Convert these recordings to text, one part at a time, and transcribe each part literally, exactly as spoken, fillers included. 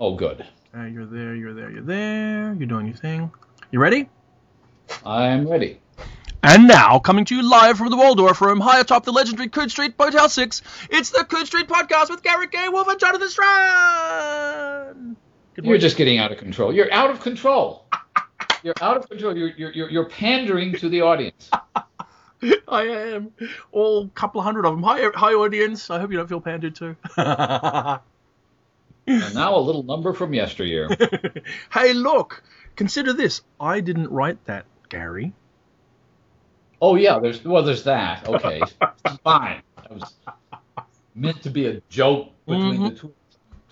Oh, good. All right, you're there, you're there, you're there. You're doing your thing. You ready? I'm ready. And now, coming to you live from the Waldorf Room, high atop the legendary Coode Street Motel six, it's the Coode Street Podcast with Gary K. Wolfe and Jonathan Strand. You're just getting out of control. You're out of control. You're out of control. You're you're you're pandering to the audience. I am. All couple hundred of them. Hi, hi, audience. I hope you don't feel pandered to. And now a little number from yesteryear. Hey, look. Consider this. I didn't write that, Gary. Oh, yeah, there's well, there's that. Okay, fine. That was meant to be a joke between mm-hmm. the tw-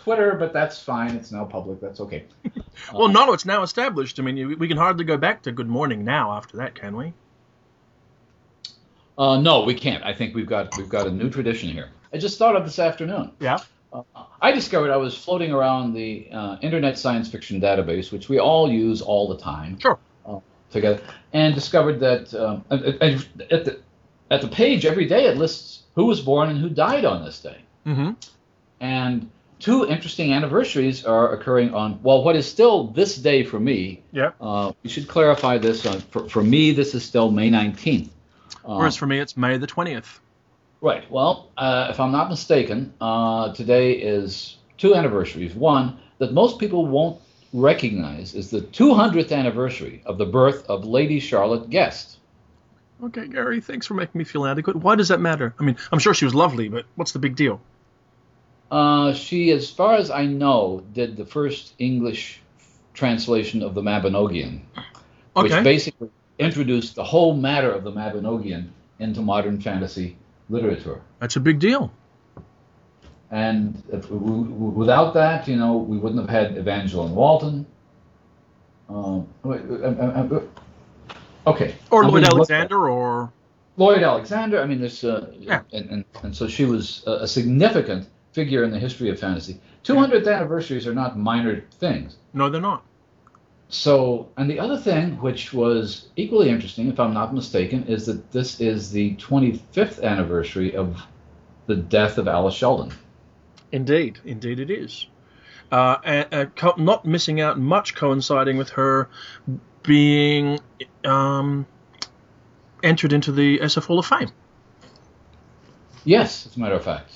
Twitter, but that's fine. It's now public. That's okay. Well, uh, no, it's now established. I mean, you, we can hardly go back to Good Morning Now after that, can we? Uh, no, we can't. I think we've got we've got a new tradition here. I just thought of this afternoon. Yeah. Uh, I discovered I was floating around the uh, Internet Science Fiction Database, which we all use all the time. Sure. Together, and discovered that um, at the at the page every day it lists who was born and who died on this day. Mm-hmm. And two interesting anniversaries are occurring on, well, what is still this day for me. Yeah. Uh, we should clarify this. On, for, for me, this is still May nineteenth. Um, Whereas for me, it's May the twentieth. Right. Well, uh, if I'm not mistaken, uh, today is two anniversaries. One that most people won't recognize is the two hundredth anniversary of the birth of Lady Charlotte Guest. Okay, Gary, thanks for making me feel adequate. Why does that matter? I mean, I'm sure she was lovely, but what's the big deal? Uh, she, as far as I know, did the first English translation of the Mabinogion, okay. which basically introduced the whole matter of the Mabinogion into modern fantasy literature. That's a big deal. And if, without that, you know, we wouldn't have had Evangeline Walton. Um, okay. Or Lloyd Alexander, or Lloyd Alexander. I mean, there's uh, yeah. and, and and so she was a significant figure in the history of fantasy. two hundredth yeah. anniversaries are not minor things. No, they're not. So, and the other thing, which was equally interesting, if I'm not mistaken, is that this is the twenty-fifth anniversary of the death of Alice Sheldon. Indeed, indeed it is. Uh, and, uh, co- not missing out much coinciding with her being um, entered into the S F Hall of Fame. Yes, as a matter of fact.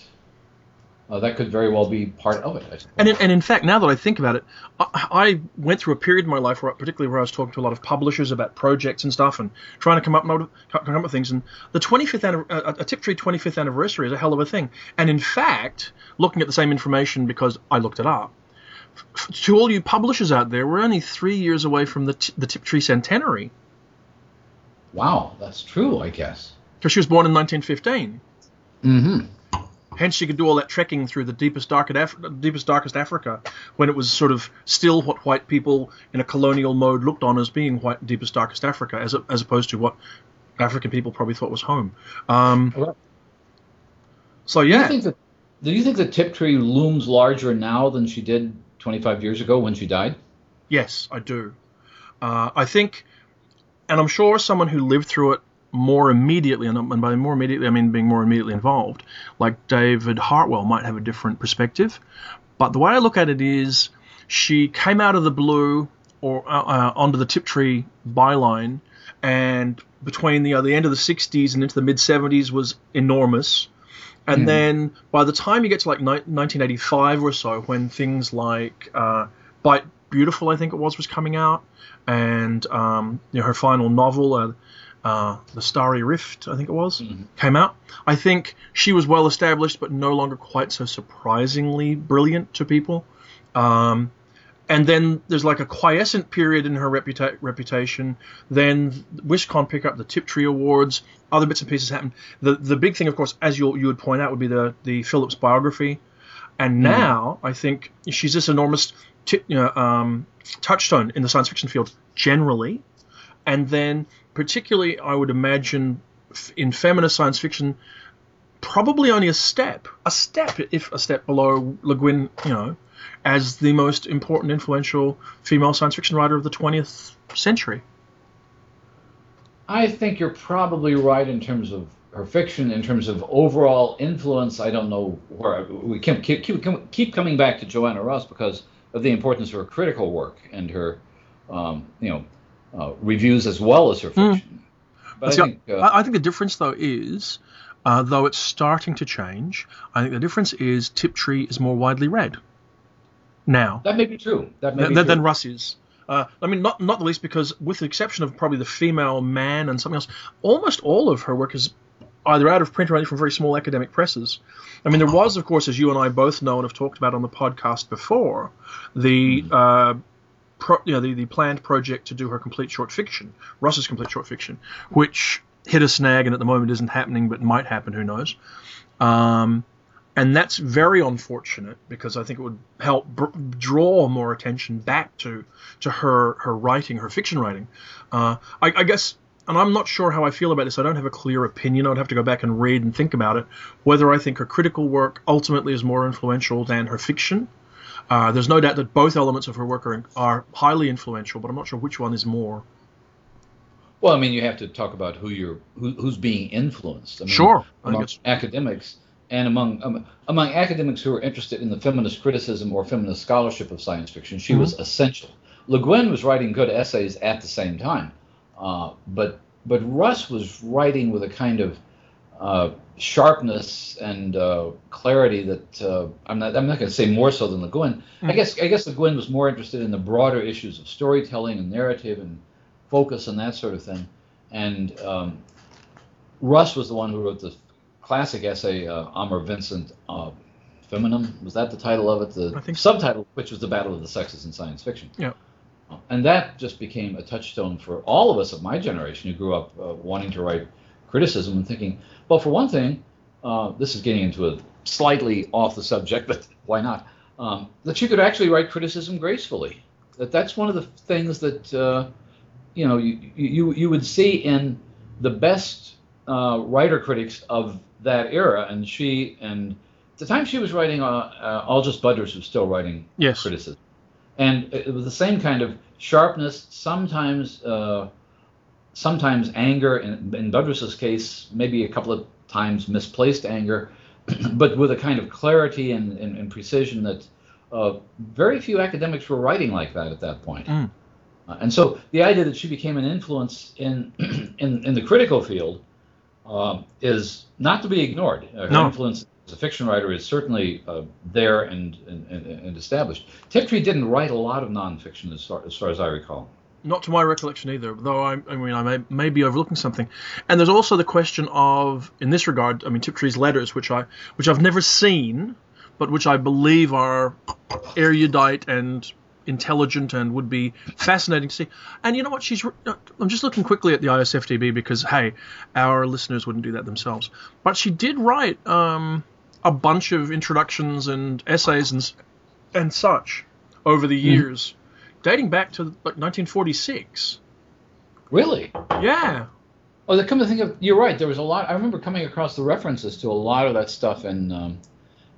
Uh, that could very well be part of it. I suppose. And, in, and in fact, now that I think about it, I, I went through a period in my life, where, particularly where I was talking to a lot of publishers about projects and stuff and trying to come up with, come up with things. And the twenty-fifth, a, a Tiptree twenty-fifth anniversary is a hell of a thing. And in fact, looking at the same information because I looked it up, to all you publishers out there, we're only three years away from the, t- the Tiptree centenary. Wow, that's true, I guess. Because she was born in nineteen fifteen. Mm-hmm. Hence, she could do all that trekking through the deepest, darkest Af- deepest, darkest Africa, when it was sort of still what white people in a colonial mode looked on as being white, deepest, darkest Africa, as a, as opposed to what African people probably thought was home. Um, so, yeah. Do you think that, do you think that Tiptree looms larger now than she did twenty-five years ago when she died? Yes, I do. Uh, I think, and I'm sure someone who lived through it more immediately, and by more immediately I mean being more immediately involved, like David Hartwell might have a different perspective. But the way I look at it is she came out of the blue or uh, onto the Tiptree byline, and between the, uh, the end of the sixties and into the mid-seventies was enormous. And mm. then by the time you get to like ni- nineteen eighty-five or so, when things like uh, Bite Beautiful, I think it was, was coming out, and um, you know, her final novel... Uh, Uh, the Starry Rift, I think it was, mm-hmm. came out. I think she was well established, but no longer quite so surprisingly brilliant to people. Um, and then there's like a quiescent period in her reputa- reputation. Then Wiscon pick up the Tiptree Awards. Other bits and pieces happen. The the big thing, of course, as you you would point out, would be the the Phillips biography. And now mm-hmm. I think she's this enormous t- you know, um, touchstone in the science fiction field generally. And then, particularly, I would imagine in feminist science fiction, probably only a step, a step, if a step below Le Guin, you know, as the most important, influential female science fiction writer of the twentieth century. I think you're probably right in terms of her fiction, in terms of overall influence. I don't know where we can keep, keep, keep coming back to Joanna Russ because of the importance of her critical work and her, um, you know, uh, reviews as well as her fiction. Mm. But I, see, think, uh, I think the difference, though, is, uh, though it's starting to change, I think the difference is Tiptree is more widely read now. That may be true. That may th- be th- true. Than Russ is. Uh, I mean, not not the least because, with the exception of probably the female man and something else, almost all of her work is either out of print or only from very small academic presses. I mean, there was, of course, as you and I both know and have talked about on the podcast before, the uh, pro, you know, the, the planned project to do her complete short fiction, Russ's complete short fiction, which hit a snag and at the moment isn't happening but might happen, who knows. Um, and that's very unfortunate because I think it would help br- draw more attention back to to her, her writing, her fiction writing. Uh, I, I guess... And I'm not sure how I feel about this. I don't have a clear opinion. I'd have to go back and read and think about it, whether I think her critical work ultimately is more influential than her fiction. Uh, there's no doubt that both elements of her work are, are highly influential, but I'm not sure which one is more. Well, I mean, you have to talk about who you're, who, who's being influenced. I mean, sure. Among I academics and among um, among academics who are interested in the feminist criticism or feminist scholarship of science fiction, she mm-hmm. was essential. Le Guin was writing good essays at the same time. Uh, but but Russ was writing with a kind of uh, sharpness and uh, clarity that uh, I'm not I'm not going to say more so than Le Guin. Mm. I guess I guess Le Guin was more interested in the broader issues of storytelling and narrative and focus and that sort of thing. And um, Russ was the one who wrote the classic essay uh, Amor Vincent uh, Feminum. Was that the title of it? The I think so. Subtitle, which was the Battle of the Sexes in Science Fiction. Yeah. And that just became a touchstone for all of us of my generation who grew up uh, wanting to write criticism and thinking, well, for one thing, uh, this is getting into a slightly off the subject, but why not, um, that you could actually write criticism gracefully. That that's one of the things that, uh, you know, you, you, you would see in the best uh, writer critics of that era. And she, and the time she was writing, uh, uh, Aldous Butters was still writing yes. criticism. And it was the same kind of sharpness, sometimes uh, sometimes anger, in, in Budrus's case, maybe a couple of times misplaced anger, but with a kind of clarity and, and, and precision that uh, very few academics were writing like that at that point. Mm. Uh, and so the idea that she became an influence in in, in the critical field uh, is not to be ignored. Her no. influence as a fiction writer is certainly uh, there and, and, and established. Tiptree didn't write a lot of nonfiction, as far, as far as I recall. Not to my recollection either, though I, I mean, I may, may be overlooking something. And there's also the question of, in this regard, I mean, Tiptree's letters, which, I, which I've never seen, but which I believe are erudite and intelligent and would be fascinating to see. And you know what? She's. Re- I'm just looking quickly at the I S F D B because, hey, our listeners wouldn't do that themselves. But she did write... Um, a bunch of introductions and essays and and such over the years, mm. dating back to like nineteen forty-six. Really? Yeah. Oh, come to think of, you're right. There was a lot. I remember coming across the references to a lot of that stuff in um,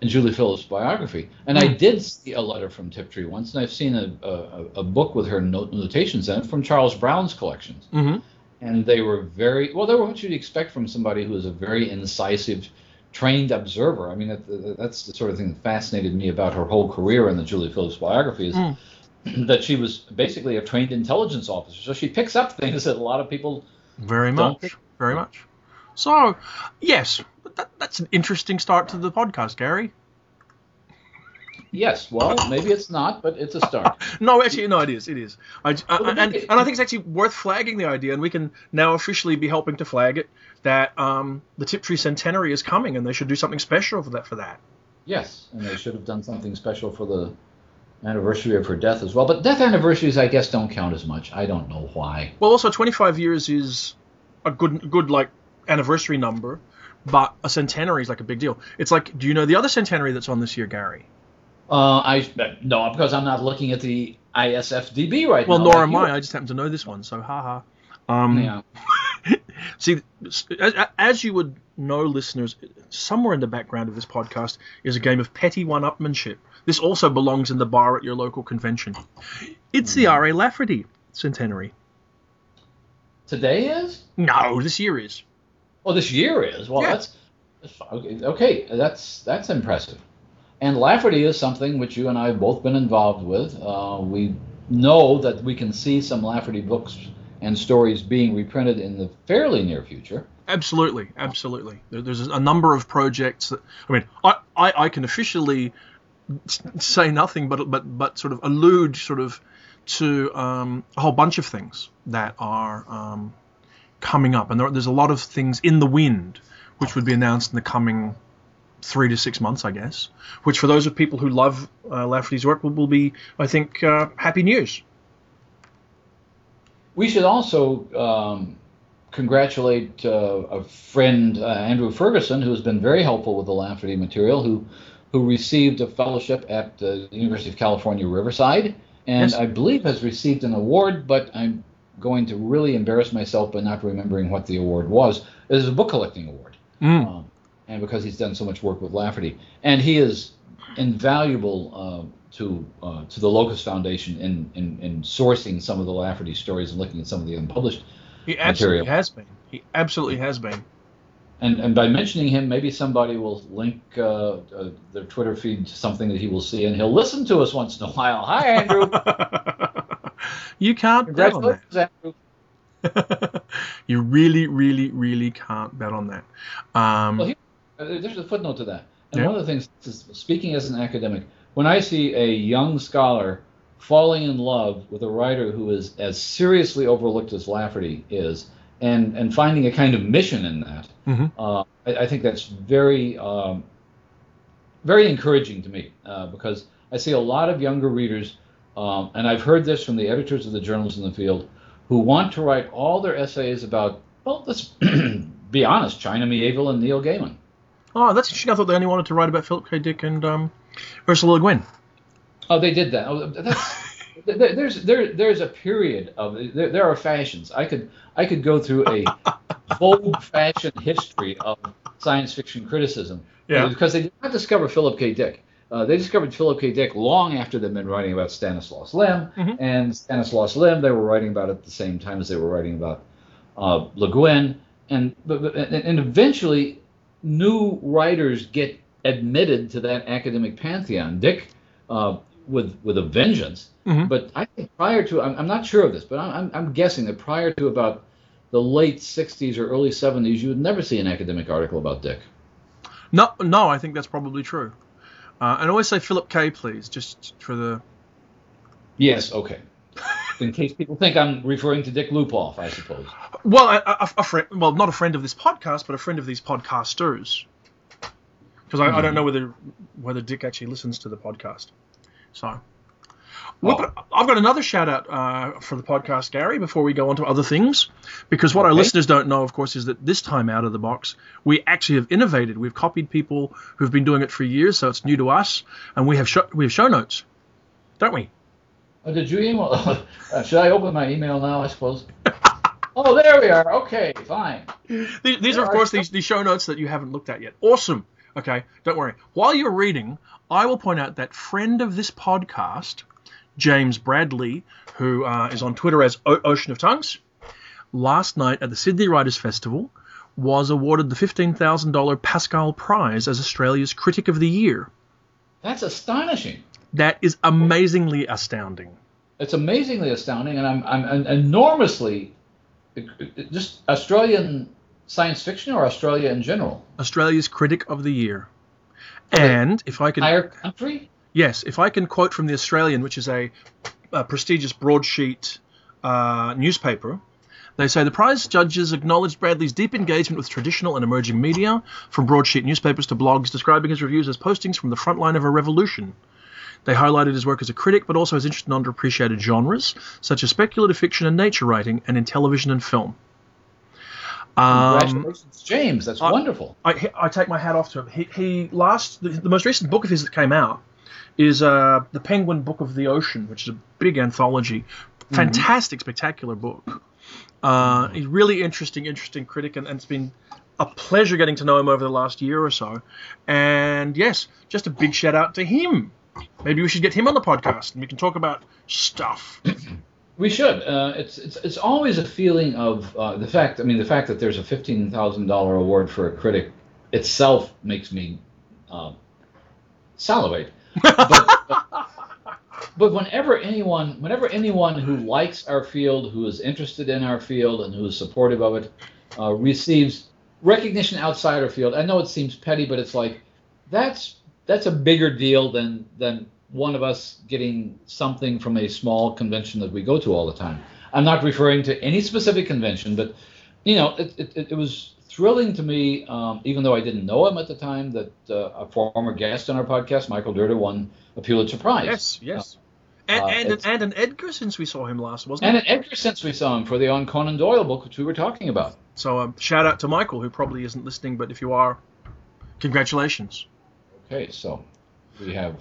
in Julie Phillips' biography, and mm. I did see a letter from Tiptree once, and I've seen a a, a book with her not- notations in it from Charles Brown's collections, mm-hmm. and they were very well. They were what you'd expect from somebody who is a very incisive, trained observer. I mean, that, that's the sort of thing that fascinated me about her whole career in the Julie Phillips biography is mm. that she was basically a trained intelligence officer. So she picks up things that a lot of people very much, don't. very much. So, yes, that, that's an interesting start to the podcast, Gary. Yes, well, maybe it's not, but it's a start. no, actually, no, it is. It is. I, I, well, and, it, and I think it's actually worth flagging the idea, and we can now officially be helping to flag it, that um, the Tiptree Centenary is coming, and they should do something special for that. For that. Yes, and they should have done something special for the anniversary of her death as well. But death anniversaries, I guess, don't count as much. I don't know why. Well, also, twenty-five years is a good, good like anniversary number, but a centenary is like a big deal. It's like, do you know the other centenary that's on this year, Gary? Uh, I no, because I'm not looking at the I S F D B right well, now. Well, nor like am I. I just happen to know this one, so haha. Um, yeah. See, as you would know, listeners, somewhere in the background of this podcast is a game of petty one-upmanship. This also belongs in the bar at your local convention. It's mm-hmm. the R A Lafferty centenary. Today is? No, this year is. Oh, this year is? Well, yeah. that's, that's okay. Okay, that's that's impressive. And Lafferty is something which you and I have both been involved with. Uh, we know that we can see some Lafferty books and stories being reprinted in the fairly near future. Absolutely, absolutely. There's a number of projects that, I mean, I, I, I can officially say nothing but but but sort of allude sort of to um, a whole bunch of things that are um, coming up. And there, there's a lot of things in the wind which would be announced in the coming three to six months, I guess, which for those of people who love uh, Lafferty's work will, will be, I think, uh, happy news. We should also um, congratulate uh, a friend, uh, Andrew Ferguson, who has been very helpful with the Lafferty material, who who received a fellowship at the University of California, Riverside, and yes. I believe has received an award, but I'm going to really embarrass myself by not remembering what the award was. It was a book collecting award. Mm. Um, and because he's done so much work with Lafferty. And he is invaluable uh, to uh, to the Locus Foundation in, in, in sourcing some of the Lafferty stories and looking at some of the unpublished he absolutely material. Has been. He absolutely has been. And and by mentioning him, maybe somebody will link uh, uh, their Twitter feed to something that he will see, and he'll listen to us once in a while. Hi, Andrew. You can't bet on that. Andrew. You really, really, really can't bet on that. Um, well, he- There's a footnote to that. And yeah. One of the things, is, speaking as an academic, when I see a young scholar falling in love with a writer who is as seriously overlooked as Lafferty is, and, and finding a kind of mission in that, mm-hmm. uh, I, I think that's very, um, very encouraging to me uh, because I see a lot of younger readers, um, and I've heard this from the editors of the journals in the field, who want to write all their essays about, well, let's be honest, China Mieville and Neil Gaiman. Oh, that's interesting. I thought they only wanted to write about Philip K. Dick and um, Ursula Le Guin. Oh, they did that. Oh, that's, there, there's there there's a period of there, there are fashions. I could I could go through a bold fashion history of science fiction criticism. Yeah. Because they did not discover Philip K. Dick. Uh, they discovered Philip K. Dick long after they'd been writing about Stanislaus Lem, mm-hmm. and Stanislaus Lem they were writing about at the same time as they were writing about uh, Le Guin, and but, but, and, and eventually. New writers get admitted to that academic pantheon. Dick, uh, with with a vengeance. Mm-hmm. But I think prior to, I'm, I'm not sure of this, but I'm I'm guessing that prior to about the late sixties or early seventies, you would never see an academic article about Dick. No, no, I think that's probably true. Uh, and always say Philip K, please, just for the. Yes. Okay. In case people think I'm referring to Dick Lupoff, I suppose. Well, a, a, a friend, well, not a friend of this podcast, but a friend of these podcasters. Because I, mm. I don't know whether whether Dick actually listens to the podcast. So, well, oh. but I've got another shout out uh, for the podcast, Gary, before we go on to other things. Because what okay. our listeners don't know, of course, is that this time out of the box, we actually have innovated. We've copied people who've been doing it for years, so it's new to us, and we have show, we have show notes, don't we? Oh, did you email? Uh, should I open my email now, I suppose? Oh, there we are. Okay, fine. These, these are, of course, these, these show notes that you haven't looked at yet. Awesome. Okay, don't worry. While you're reading, I will point out that friend of this podcast, James Bradley, who uh, is on Twitter as o- Ocean of Tongues, last night at the Sydney Writers' Festival was awarded the fifteen thousand dollars Pascal Prize as Australia's Critic of the Year. That's astonishing. That is amazingly astounding. It's amazingly astounding, and I'm I'm enormously just Australian science fiction or Australia in general. Australia's Critic of the Year, and if I can entire country. Yes, if I can quote from the Australian, which is a, a prestigious broadsheet uh, newspaper. They say the prize judges acknowledged Bradley's deep engagement with traditional and emerging media, from broadsheet newspapers to blogs, describing his reviews as postings from the front line of a revolution. They highlighted his work as a critic, but also his interest in underappreciated genres, such as speculative fiction and nature writing, and in television and film. Um, Congratulations, James. That's I, wonderful. I, I take my hat off to him. He, he last the, the most recent book of his that came out is uh, The Penguin Book of the Ocean, which is a big anthology. Fantastic, mm-hmm. spectacular book. Uh, he's really interesting, interesting critic, and, and it's been a pleasure getting to know him over the last year or so. And yes, just a big shout out to him. Maybe we should get him on the podcast, and we can talk about stuff. We should. Uh, it's it's it's always a feeling of uh, the fact. I mean, the fact that there's a fifteen thousand dollars award for a critic itself makes me uh, salivate. But, uh, but whenever anyone, whenever anyone who likes our field, who is interested in our field, and who is supportive of it, uh, receives recognition outside our field, I know it seems petty, but it's like that's that's a bigger deal than than one of us getting something from a small convention that we go to all the time. I'm not referring to any specific convention, but you know, it it, it was thrilling to me, um, even though I didn't know him at the time, that uh, a former guest on our podcast, Michael Dirda, won a Pulitzer Prize. Yes, yes. Uh, and, and, uh, and an Edgar since we saw him last, wasn't and it? And an Edgar since we saw him for the On Conan Doyle book, which we were talking about. So um, shout out to Michael, who probably isn't listening, but if you are, congratulations. Okay, so we have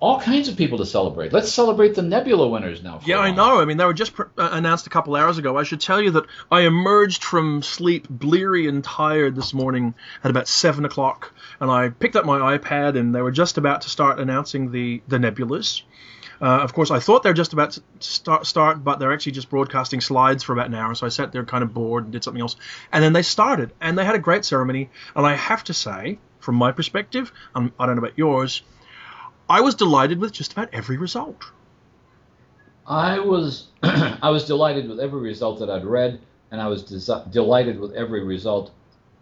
all kinds of people to celebrate. Let's celebrate the Nebula winners now. Yeah, I know. I mean, they were just pr- announced a couple hours ago. I should tell you that I emerged from sleep bleary and tired this morning at about seven o'clock, and I picked up my iPad, and they were just about to start announcing the, the Nebulas. Uh, of course, I thought they were just about to start, start, but they're actually just broadcasting slides for about an hour, so I sat there kind of bored and did something else. And then they started, and they had a great ceremony, and I have to say, from my perspective, um, I don't know about yours, I was delighted with just about every result. I was I was delighted with every result that I'd read, and I was desi- delighted with every result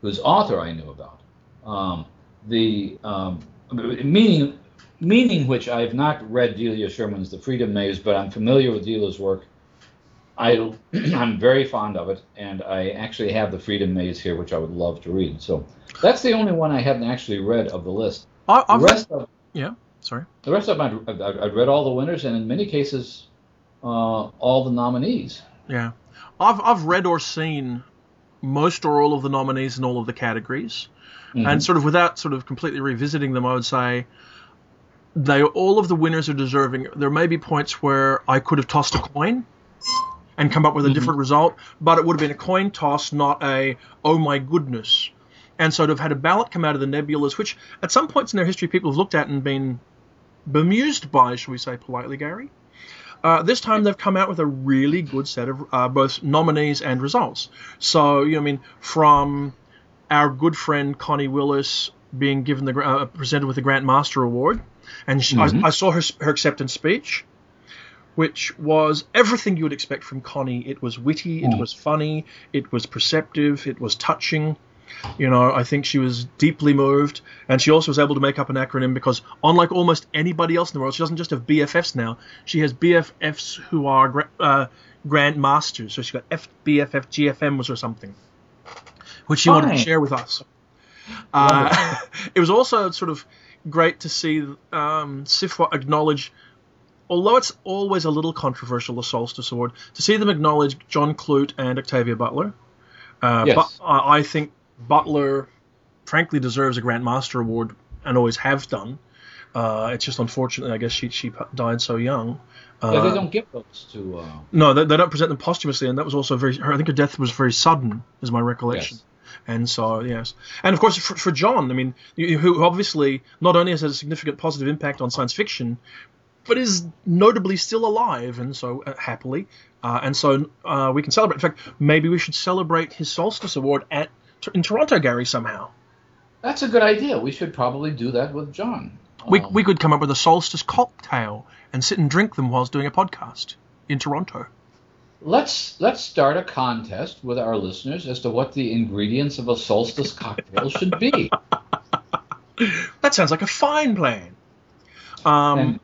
whose author I knew about. Um, the um, meaning meaning which I have not read Delia Sherman's The Freedom Maze, but I'm familiar with Delia's work. I, I'm very fond of it, and I actually have The Freedom Maze here, which I would love to read. So that's the only one I haven't actually read of the list. I, I've the rest of, yeah. Sorry. The rest of them, I'd, I'd read all the winners, and in many cases, uh, all the nominees. Yeah, I've I've read or seen most or all of the nominees in all of the categories, mm-hmm. and sort of without sort of completely revisiting them, I would say they all of the winners are deserving. There may be points where I could have tossed a coin and come up with a mm-hmm. different result, but it would have been a coin toss, not a oh my goodness. And sort of had a ballot come out of the Nebulas, which at some points in their history people have looked at and been bemused by, shall we say politely, Gary. Uh, this time they've come out with a really good set of uh, both nominees and results. So, you know, I mean, from our good friend Connie Willis being given the uh, presented with the Grand Master Award, and she, mm-hmm. I, I saw her, her acceptance speech, which was everything you would expect from Connie. It was witty, mm. it was funny, it was perceptive, it was touching. You know, I think she was deeply moved, and she also was able to make up an acronym because, unlike almost anybody else in the world, she doesn't just have B F Fs now. She has B F Fs who are uh, Grand Masters. So she got F B F F G F M was or something, which she Hi. wanted to share with us. Uh, it was also sort of great to see um, Sifwa acknowledge, although it's always a little controversial, the Solstice Award, to see them acknowledge John Clute and Octavia Butler. Uh, yes. But uh, I think Butler, frankly, deserves a Grand Master Award and always have done. Uh, it's just unfortunately, I guess, she she died so young. Uh, yeah, they don't give those to... Uh... No, they, they don't present them posthumously, and that was also very... I think her death was very sudden, is my recollection. Yes. And so, yes. And, of course, for, for John, I mean, who obviously not only has had a significant positive impact on science fiction, but is notably still alive, and so uh, happily. Uh, and so uh, we can celebrate. In fact, maybe we should celebrate his Solstice Award at in Toronto, Gary, somehow. That's a good idea. We should probably do that with John. Um, we we could come up with a solstice cocktail and sit and drink them whilst doing a podcast in Toronto. Let's let's start a contest with our listeners as to what the ingredients of a solstice cocktail should be. That sounds like a fine plan. Um, and-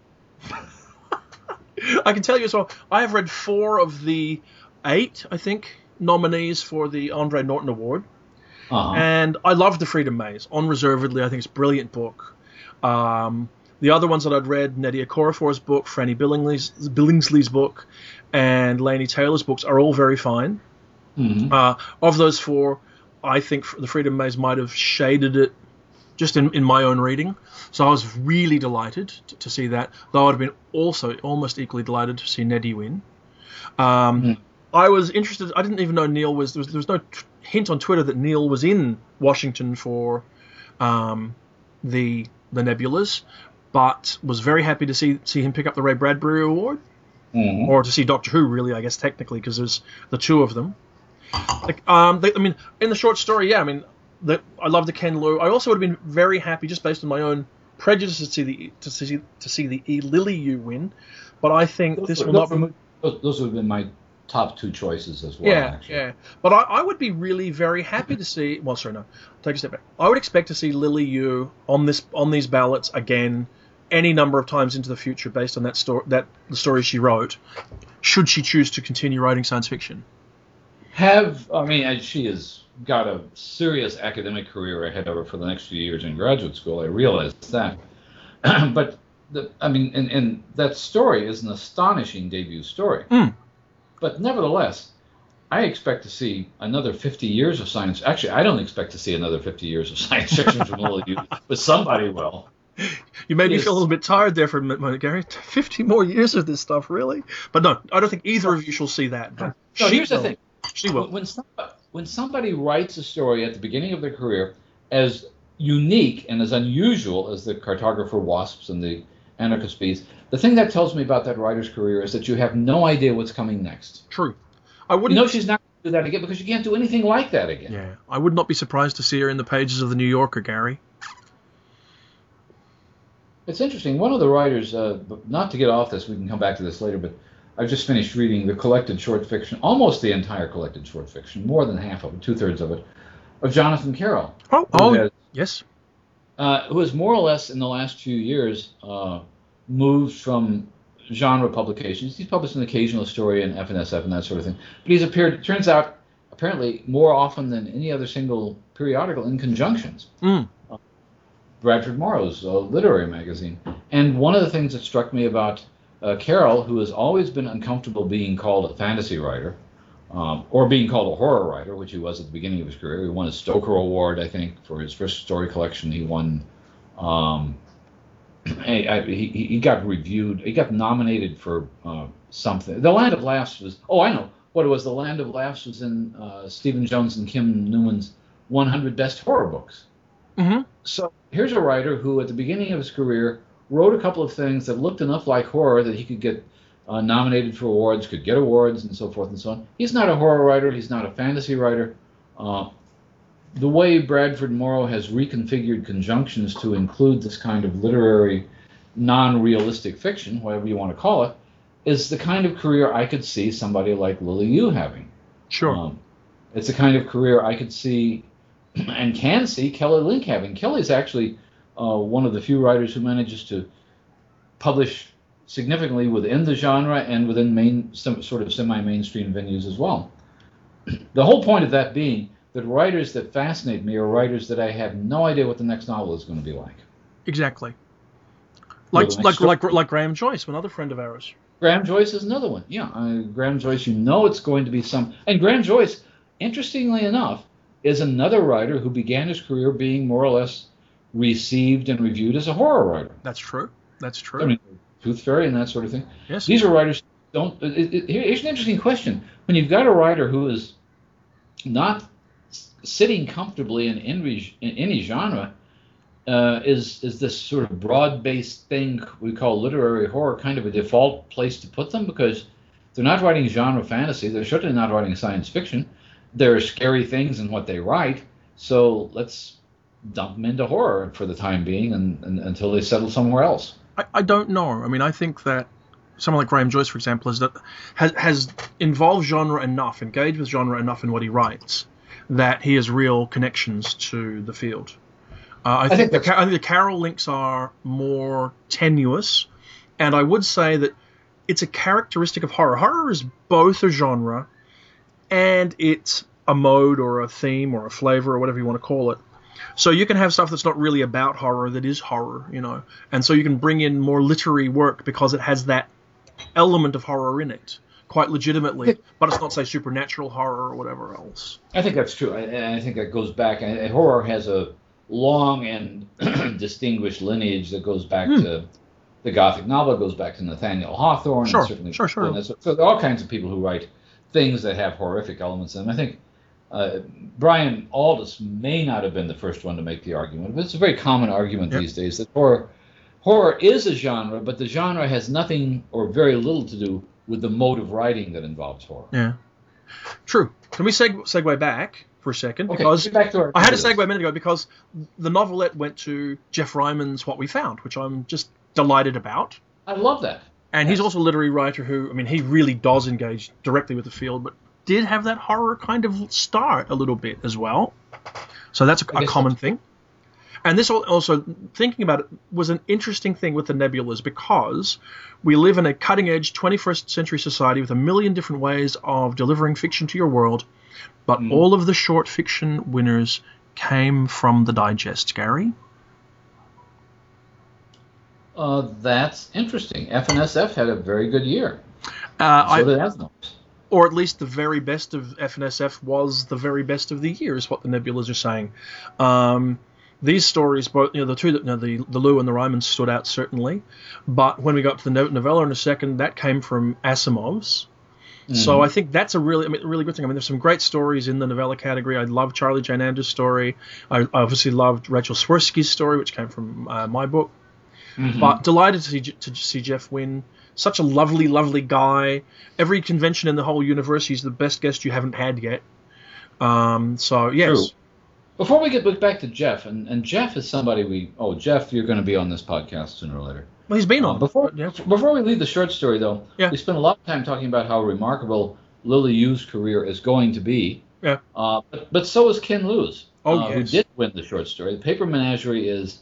I can tell you as well, I have read four of the eight, I think, nominees for the Andre Norton Award. Uh-huh. And I love The Freedom Maze, unreservedly. I think it's a brilliant book. Um, the other ones that I'd read, Nnedi Okorafor's book, Franny Billingsley's, Billingsley's book, and Lainey Taylor's books are all very fine. Mm-hmm. Uh, of those four, I think The Freedom Maze might have shaded it just in, in my own reading. So I was really delighted to, to see that, though I'd have been also almost equally delighted to see Nnedi win. Um, mm-hmm. I was interested. I didn't even know Neil was. There was, there was no t- hint on Twitter that Neil was in Washington for um, the the Nebulas, but was very happy to see see him pick up the Ray Bradbury Award, mm-hmm. or to see Doctor Who, really, I guess, technically, because there's the two of them. Like, um, they, I mean, in the short story, yeah, I mean, the, I love the Ken Liu. I also would have been very happy, just based on my own prejudiced to see the to see to see the E. Liliu win, but I think those, this will those, not remove. Those, those would have been my top two choices as well. Yeah, actually. yeah. But I, I would be really very happy to see. Well, sorry, no, take a step back. I would expect to see Liliu on this on these ballots again, any number of times into the future, based on that story that the story she wrote, should she choose to continue writing science fiction. Have I mean she has got a serious academic career ahead of her for the next few years in graduate school. I realize that, but the, I mean, and, and that story is an astonishing debut story. Mm. But nevertheless, I expect to see another fifty years of science. Actually, I don't expect to see another fifty years of science fiction from all of you, but somebody will. You made me feel a little bit tired there for a minute, Gary. fifty more years of this stuff, really? But no, I don't think either of you shall see that. But no, here's will. the thing. She will. When somebody, when somebody writes a story at the beginning of their career as unique and as unusual as the cartographer wasps and the anarchist bees, the thing that tells me about that writer's career is that you have no idea what's coming next. True. I wouldn't. You know she's not going to do that again because you can't do anything like that again. Yeah, I would not be surprised to see her in the pages of the New Yorker, Gary. It's interesting. One of the writers, uh, not to get off this, we can come back to this later, but I've just finished reading the collected short fiction, almost the entire collected short fiction, more than half of it, two-thirds of it, of Jonathan Carroll. Oh, oh has, yes. Uh, who has more or less in the last few years uh, moved from genre publications. He's published an occasional story in F N S F and that sort of thing. But he's appeared, it turns out, apparently more often than any other single periodical in Conjunctions. Mm. Uh, Bradford Morrow's uh, literary magazine. And one of the things that struck me about Uh, Carroll, who has always been uncomfortable being called a fantasy writer, um, or being called a horror writer, which he was at the beginning of his career. He won a Stoker Award, I think, for his first story collection. He won. Um, I, I, he he got reviewed. He got nominated for uh, something. The Land of Laughs was. Oh, I know what it was. The Land of Laughs was in uh, Stephen Jones and Kim Newman's one hundred Best Horror Books. Mm-hmm. So here's a writer who, at the beginning of his career, wrote a couple of things that looked enough like horror that he could get uh, nominated for awards, could get awards, and so forth and so on. He's not a horror writer. He's not a fantasy writer. Uh, the way Bradford Morrow has reconfigured Conjunctions to include this kind of literary, non-realistic fiction, whatever you want to call it, is the kind of career I could see somebody like Liliu having. Sure. Um, it's the kind of career I could see and can see Kelly Link having. Kelly's actually Uh, one of the few writers who manages to publish significantly within the genre and within main, some sort of semi-mainstream venues as well. The whole point of that being that writers that fascinate me are writers that I have no idea what the next novel is going to be like. Exactly. Like like, like like Graham Joyce, another friend of ours. Graham Joyce is another one. Yeah, uh, Graham Joyce, you know it's going to be some... And Graham Joyce, interestingly enough, is another writer who began his career being more or less received and reviewed as a horror writer. That's true. That's true. I mean, Tooth Fairy and that sort of thing. Yes. These are writers who don't. It, it, here's an interesting question. When you've got a writer who is not sitting comfortably in any, in any genre, uh, is is this sort of broad-based thing we call literary horror kind of a default place to put them? Because they're not writing genre fantasy. They're certainly not writing science fiction. There are scary things in what they write. So let's dump them into horror for the time being and, and until they settle somewhere else. I, I don't know. I mean, I think that someone like Graham Joyce, for example, is that has, has involved genre enough, engaged with genre enough in what he writes, that he has real connections to the field. Uh, I, I, think think the, I think the Carroll links are more tenuous, and I would say that it's a characteristic of horror. Horror is both a genre and it's a mode or a theme or a flavor or whatever you want to call it. So you can have stuff that's not really about horror that is horror, you know. And so you can bring in more literary work because it has that element of horror in it, quite legitimately. But it's not, say, supernatural horror or whatever else. I think that's true. I, I think that goes back. I, horror has a long and distinguished lineage that goes back mm. to the Gothic novel. It goes back to Nathaniel Hawthorne. Sure, certainly sure, sure. And so there are all kinds of people who write things that have horrific elements in them. I think Uh, Brian Aldiss may not have been the first one to make the argument, but it's a very common argument yep. these days that horror, horror is a genre, but the genre has nothing or very little to do with the mode of writing that involves horror. Yeah, true. Can we seg- segue back for a second, okay, because back to our I had a segue a minute ago because the novelette went to Jeff Ryman's What We Found, which I'm just delighted about. I love that. And yes. He's also a literary writer who, I mean, he really does engage directly with the field, but did have that horror kind of start a little bit as well. So that's a, a common thing. And this also, thinking about it, was an interesting thing with the nebulas because we live in a cutting-edge twenty-first century society with a million different ways of delivering fiction to your world, but mm. all of the short fiction winners came from the digest, Gary. Uh, that's interesting. F N S F had a very good year. Uh, so did A S N O P. Or at least the very best of F N S F was the very best of the year, is what the nebulas are saying. Um... These stories, both you know, the two, you know, the the Liu and the Ryman stood out certainly, but when we got to the novella in a second, that came from Asimov's. Mm-hmm. So I think that's a really, I mean, really good thing. I mean, there's some great stories in the novella category. I love Charlie Jane Anders' story. I, I obviously loved Rachel Swirsky's story, which came from uh, my book. Mm-hmm. But delighted to see, to see Jeff win. Such a lovely, lovely guy. Every convention in the whole universe, he's the best guest you haven't had yet. Um, so yes. True. Before we get back to Jeff, and, and Jeff is somebody we... Oh, Jeff, you're going to be on this podcast sooner or later. Well, he's been on. Uh, before yeah. before we leave the short story, though, yeah. we spent a lot of time talking about how remarkable Lily Yu's career is going to be. Yeah. Uh, but, but so is Ken Liu's, oh, uh, yes. who did win the short story. The Paper Menagerie is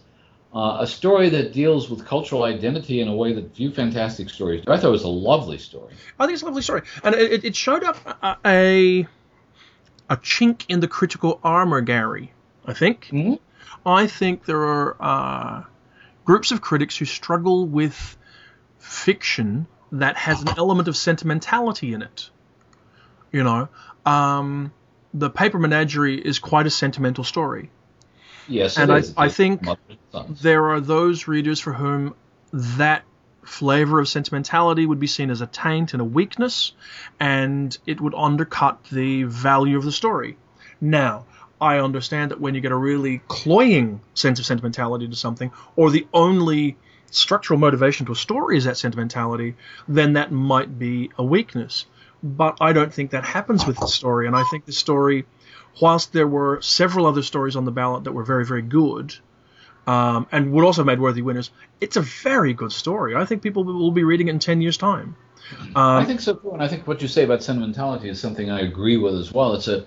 uh, a story that deals with cultural identity in a way that few fantastic stories do. I thought it was a lovely story. I think it's a lovely story. And it, it showed up a... a A chink in the critical armor, Gary, I think. Mm-hmm. I think there are uh, groups of critics who struggle with fiction that has an element of sentimentality in it. You know, um, the Paper Menagerie is quite a sentimental story. Yes, and it I, is. I think there are those readers for whom that flavor of sentimentality would be seen as a taint and a weakness, and it would undercut the value of the story. Now, I understand that when you get a really cloying sense of sentimentality to something, or the only structural motivation to a story is that sentimentality, then that might be a weakness. But I don't think that happens with the story, and I think the story, whilst there were several other stories on the ballot that were very, very good, Um, and would also have made worthy winners. It's a very good story. I think people will be reading it in ten years' time. Um, I think so, too, and I think what you say about sentimentality is something I agree with as well. It's a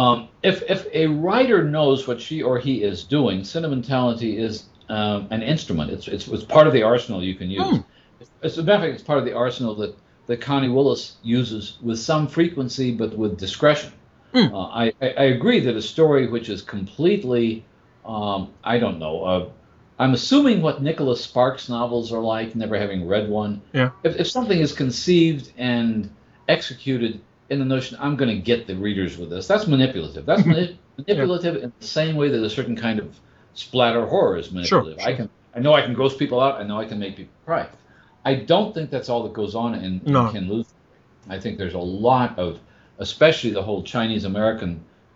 um, if if a writer knows what she or he is doing, sentimentality is um, an instrument. It's, it's it's part of the arsenal you can use. Mm. As a matter of fact, it's part of the arsenal that, that Connie Willis uses with some frequency but with discretion. Mm. Uh, I, I, I agree that a story which is completely... Um, I don't know. Uh, I'm assuming what Nicholas Sparks novels are like, never having read one. Yeah. If, if something is conceived and executed in the notion, I'm going to get the readers with this, that's manipulative. That's mani- manipulative yeah. in the same way that a certain kind of splatter horror is manipulative. Sure, sure. I can, I know I can gross people out. I know I can make people cry. I don't think that's all that goes on in, in no. Ken Liu's. I think there's a lot of, especially the whole Chinese-American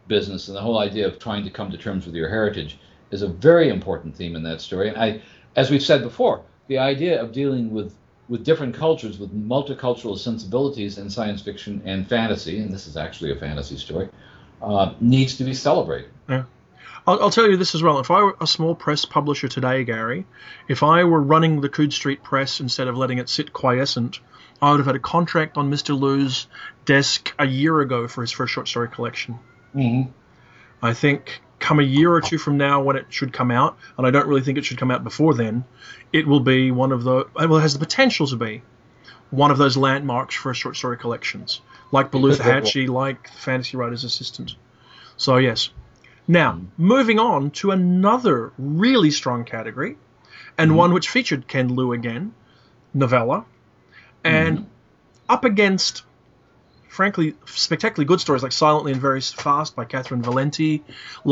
business and the whole idea of trying to come to terms with your heritage is a very important theme in that story. And I, as we've said before, the idea of dealing with, with different cultures, with multicultural sensibilities in science fiction and fantasy, and this is actually a fantasy story, uh, needs to be celebrated. Yeah. I'll, I'll tell you this as well. If I were a small press publisher today, Gary, if I were running the Coode Street Press instead of letting it sit quiescent, I would have had a contract on Mister Liu's desk a year ago for his first short story collection. Mm-hmm. I think come a year or two from now when it should come out, and I don't really think it should come out before then, it will be one of the, well, it has the potential to be one of those landmarks for short story collections, like Ballou Hatchie, like Fantasy Writer's Assistant. So, yes. Now, moving on to another really strong category, and mm-hmm. one which featured Ken Liu again, novella, and mm-hmm. up against... frankly, spectacularly good stories like Silently and Very Fast by Catherine Valenti,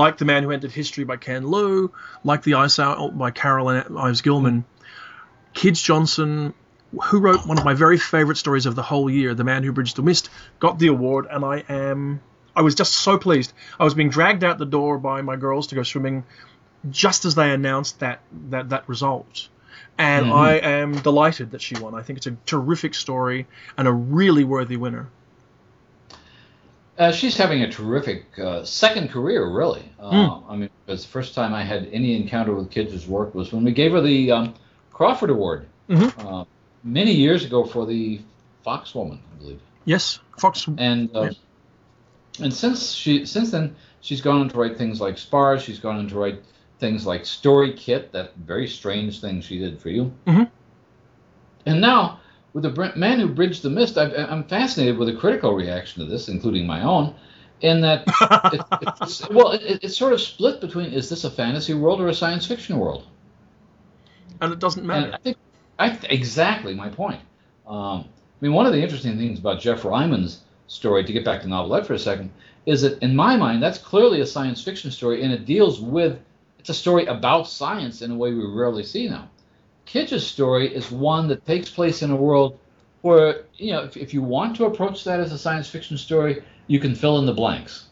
like The Man Who Entered History by Ken Liu, like The Ice Owl by Carolyn Ives Gilman. Kids Johnson, who wrote one of my very favorite stories of the whole year, The Man Who Bridged the Mist, got the award, and I am... I was just so pleased. I was being dragged out the door by my girls to go swimming just as they announced that that, that result. And mm-hmm. I am delighted that she won. I think it's a terrific story and a really worthy winner. Uh, she's having a terrific uh, second career, really. Uh, mm. I mean, because the first time I had any encounter with kids whose work was when we gave her the um, Crawford Award mm-hmm. uh, many years ago for the Fox Woman, I believe. Yes, Fox. And uh, yes. and since she since then, she's gone on to write things like Spars. She's gone on to write things like Story Kit, that very strange thing she did for you. Mm-hmm. And now, with The Man Who Bridged the Mist, I've, I'm fascinated with the critical reaction to this, including my own, in that, it, it's, well, it, it's sort of split between, is this a fantasy world or a science fiction world? And it doesn't matter. And I think, I, exactly my point. Um, I mean, one of the interesting things about Jeff Ryman's story, to get back to novelette for a second, is that, in my mind, that's clearly a science fiction story, and it deals with, it's a story about science in a way we rarely see now. Kitsch's story is one that takes place in a world where, you know, if, if you want to approach that as a science fiction story, you can fill in the blanks.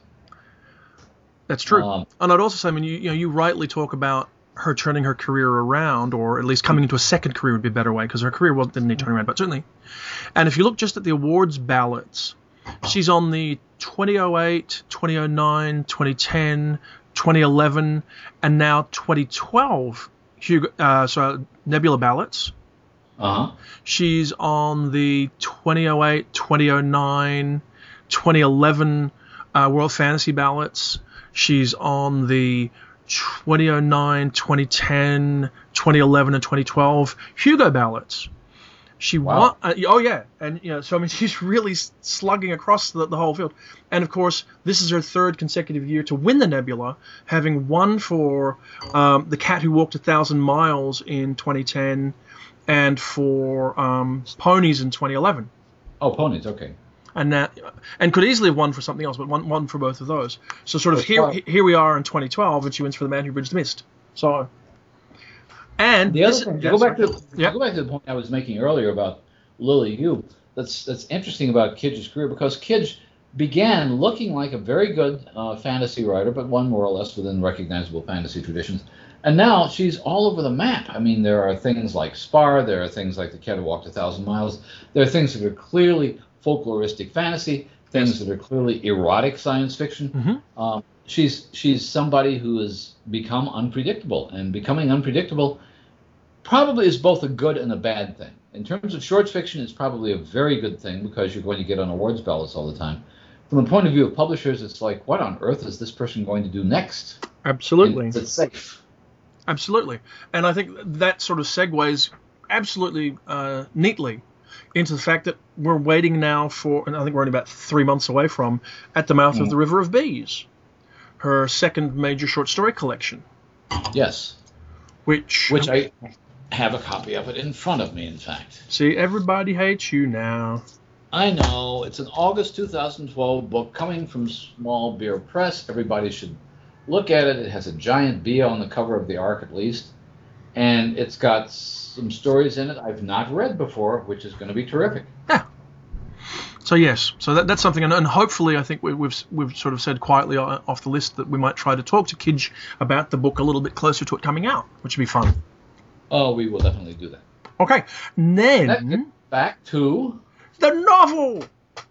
That's true. Um, and I'd also say, I mean, you, you know, you rightly talk about her turning her career around, or at least coming into a second career would be a better way, because her career wasn't didn't need turning around, but certainly. And if you look just at the awards ballots, she's on the twenty oh eight, twenty oh nine, twenty ten, twenty eleven, and now twenty twelve Hugo, uh, so Nebula ballots. Uh-huh. She's on the twenty oh eight, twenty oh nine, twenty eleven uh, World Fantasy ballots. She's on the twenty oh nine, twenty ten, twenty eleven, and twenty twelve Hugo ballots. She wow. won. Uh, oh yeah, and you know, so I mean, she's really slugging across the, the whole field. And of course, this is her third consecutive year to win the Nebula, having won for um, The Cat Who Walked a Thousand Miles in twenty ten, and for um, Ponies in twenty eleven. Oh, Ponies, okay. And that, and could easily have won for something else, but won, won for both of those. So sort of here, wow. here we are in twenty twelve, and she wins for The Man Who Bridged the Mist. So. And the other this, thing, to go, back to, to yeah. go back to the point I was making earlier about Lily Yu, that's that's interesting about Kitsch's career, because Kitsch began looking like a very good uh, fantasy writer, but one more or less within recognizable fantasy traditions. And now she's all over the map. I mean, there are things like Spar, there are things like The Cat Who Walked a Thousand Miles, there are things that are clearly folkloristic fantasy, things yes. that are clearly erotic science fiction. Mm-hmm. Um, she's she's somebody who has become unpredictable, and becoming unpredictable probably is both a good and a bad thing. In terms of short fiction, it's probably a very good thing because you're going to get on awards ballots all the time. From the point of view of publishers, it's like, what on earth is this person going to do next? Absolutely. And it's safe. Absolutely. And I think that sort of segues absolutely uh, neatly into the fact that we're waiting now for, and I think we're only about three months away from, At the Mouth mm. of the River of Bees, her second major short story collection. Yes. Which, Which I... have a copy of it in front of me, in fact. See, everybody hates you now. I know. It's an August two thousand twelve book coming from Small Beer Press. Everybody should look at it. It has a giant bee on the cover of the A R C, at least. And it's got some stories in it I've not read before, which is going to be terrific. Yeah. So, yes. So that, that's something. And, and hopefully, I think we, we've we've sort of said quietly off the list that we might try to talk to Kitsch about the book a little bit closer to it coming out, which would be fun. Oh, we will definitely do that. Okay. Then, back to the novel.